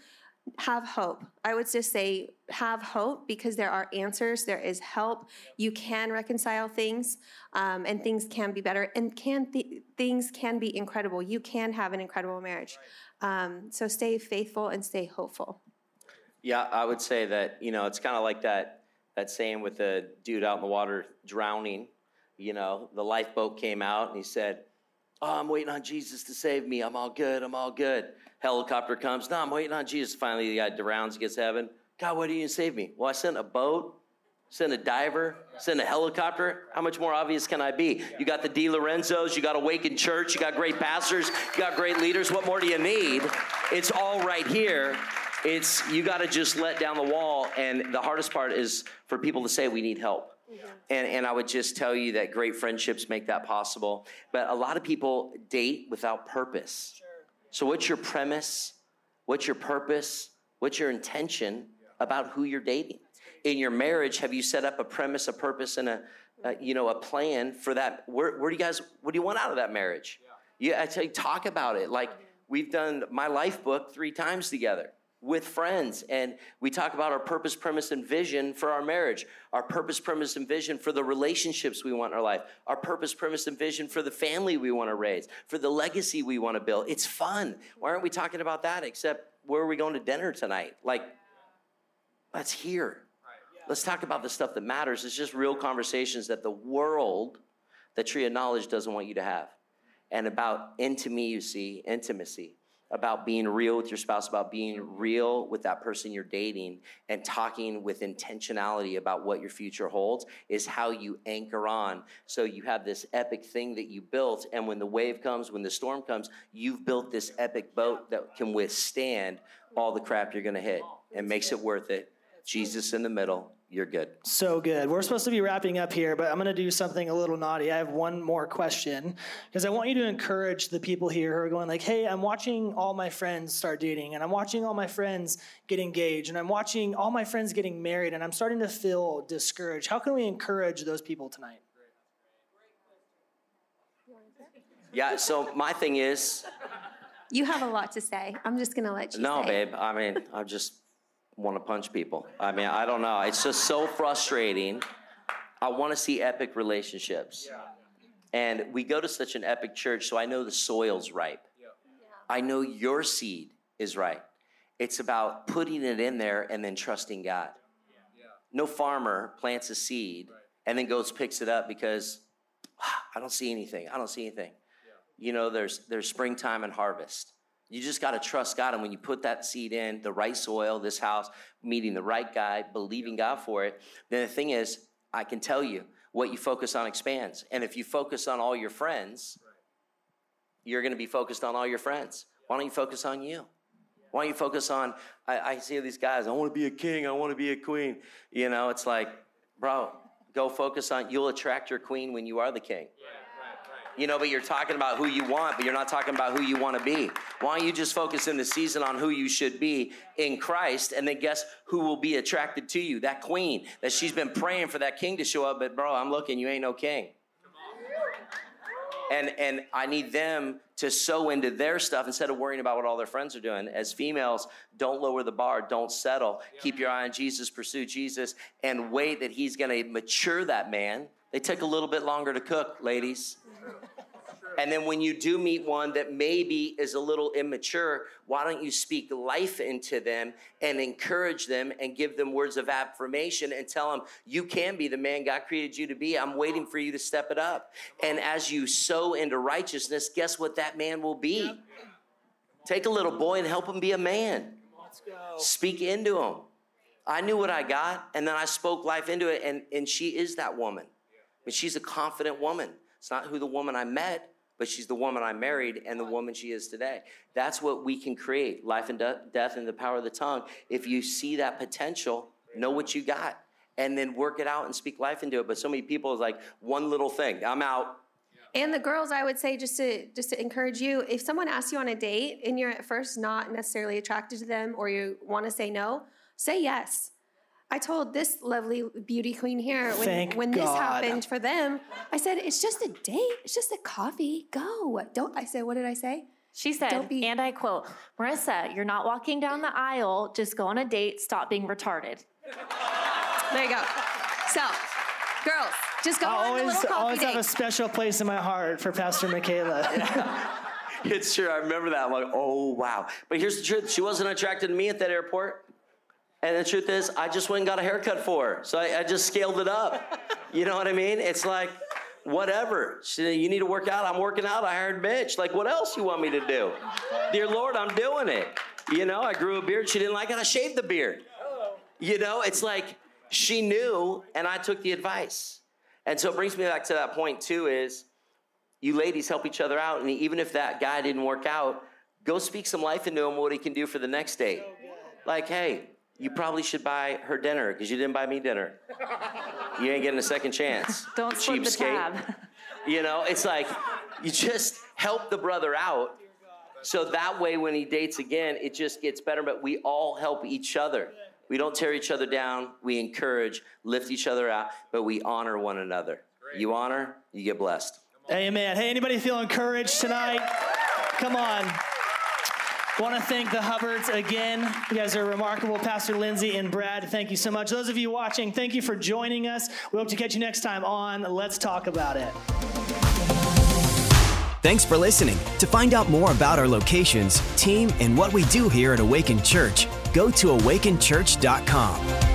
have hope. I would just say have hope because there are answers. There is help. You can reconcile things um, and things can be better and can th- things can be incredible. You can have an incredible marriage. Um, so stay faithful and stay hopeful. Yeah, I would say that, you know, it's kind of like that, that saying with the dude out in the water drowning, you know, the lifeboat came out and he said, oh, I'm waiting on Jesus to save me. I'm all good. I'm all good. Helicopter comes. No, I'm waiting on Jesus. Finally, the guy drowns, gets to heaven. God, why didn't you save me? Well, I sent a boat send a diver, send a helicopter. How much more obvious can I be? You got the D. Lorenzos, you got Awaken Church, you got great pastors, you got great leaders. What more do you need? It's all right here. It's, you got to just let down the wall. And the hardest part is for people to say, we need help. Yeah. And, and I would just tell you that great friendships make that possible. But a lot of people date without purpose. Sure. So what's your premise? What's your purpose? What's your intention about who you're dating? In your marriage, have you set up a premise, a purpose, and a, a you know, a plan for that? Where, where do you guys, what do you want out of that marriage? Yeah, yeah I tell you, talk about it. Like, we've done my life book three times together with friends, and we talk about our purpose, premise, and vision for our marriage, our purpose, premise, and vision for the relationships we want in our life, our purpose, premise, and vision for the family we want to raise, for the legacy we want to build. It's fun. Why aren't we talking about that except where are we going to dinner tonight? Like, that's here. Let's talk about the stuff that matters. It's just real conversations that the world, the tree of knowledge, doesn't want you to have. And about intimacy, intimacy, about being real with your spouse, about being real with that person you're dating, and talking with intentionality about what your future holds is how you anchor on. So you have this epic thing that you built, and when the wave comes, when the storm comes, you've built this epic boat that can withstand all the crap you're going to hit and makes it worth it. Jesus in the middle. You're good. So good. We're supposed to be wrapping up here, but I'm going to do something a little naughty. I have one more question because I want you to encourage the people here who are going like, hey, I'm watching all my friends start dating, and I'm watching all my friends get engaged, and I'm watching all my friends getting married, and I'm starting to feel discouraged. How can we encourage those people tonight? Yeah, so my thing is. You have a lot to say. I'm just going to let you no, say. No, babe. I mean, I'm just. want to punch people. I mean, I don't know. It's just so frustrating. I want to see epic relationships. Yeah. And we go to such an epic church, so I know the soil's ripe. Yeah. Yeah. I know your seed is right. It's about putting it in there and then trusting God. Yeah. Yeah. No farmer plants a seed right. and then goes picks it up because ah, I don't see anything. I don't see anything. Yeah. You know, there's there's springtime and harvest. You just got to trust God. And when you put that seed in, the right soil, this house, meeting the right guy, believing God for it, then the thing is, I can tell you, what you focus on expands. And if you focus on all your friends, you're going to be focused on all your friends. Why don't you focus on you? Why don't you focus on, I, I see these guys, I want to be a king, I want to be a queen. You know, it's like, bro, go focus on, you'll attract your queen when you are the king. Yeah. You know, but you're talking about who you want, but you're not talking about who you want to be. Why don't you just focus in the season on who you should be in Christ, and then guess who will be attracted to you? That queen that she's been praying for, that king to show up, but bro, I'm looking, you ain't no king. And and I need them to sow into their stuff instead of worrying about what all their friends are doing. As females, don't lower the bar. Don't settle. Yeah. Keep your eye on Jesus. Pursue Jesus. And wait that he's going to mature that man. They take a little bit longer to cook, ladies. And then when you do meet one that maybe is a little immature, why don't you speak life into them and encourage them and give them words of affirmation and tell them, you can be the man God created you to be. I'm waiting for you to step it up. And as you sow into righteousness, guess what that man will be? Yep. Take a little boy and help him be a man. Let's go. Speak into him. I knew what I got, and then I spoke life into it, and, and she is that woman. But she's a confident woman. It's not who the woman I met, but she's the woman I married and the woman she is today. That's what we can create, life and de- death and the power of the tongue. If you see that potential, know what you got, and then work it out and speak life into it. But so many people is like, one little thing, I'm out. And the girls, I would say, just to just to encourage you, if someone asks you on a date and you're at first not necessarily attracted to them or you want to say no, say yes. I told this lovely beauty queen here when, Thank when this God. happened for them, I said, it's just a date. It's just a coffee. Go. Don't I said, what did I say? She said, Don't be- and I quote, Marissa, you're not walking down the aisle. Just go on a date. Stop being retarded. There you go. So, girls, just go I on always, a little coffee always date. I always have a special place in my heart for Pastor Michaela. Yeah. It's true. I remember that. I'm like, oh, wow. But here's the truth. She wasn't attracted to me at that airport. And the truth is, I just went and got a haircut for her. So I, I just scaled it up. You know what I mean? It's like, whatever. She said, you need to work out. I'm working out. I hired Mitch. Like, what else you want me to do? Dear Lord, I'm doing it. You know, I grew a beard. She didn't like it. I shaved the beard. You know, it's like, She knew, and I took the advice. And so it brings me back to that point, too, is you ladies help each other out. And even if that guy didn't work out, go speak some life into him, what he can do for the next date. Like, hey, you probably should buy her dinner because you didn't buy me dinner. You ain't getting a second chance. Don't slip the tab. You know, it's like you just help the brother out. So that way when he dates again, it just gets better. But we all help each other. We don't tear each other down. We encourage, lift each other out, but we honor one another. Great. You honor, you get blessed. Amen. Hey, anybody feel encouraged tonight? Come on. Want to thank the Hubbards again. You guys are remarkable. Pastor Lindsay and Brad, thank you so much. Those of you watching, thank you for joining us. We hope to catch you next time on Let's Talk About It. Thanks for listening. To find out more about our locations, team, and what we do here at Awaken Church, go to awaken church dot com.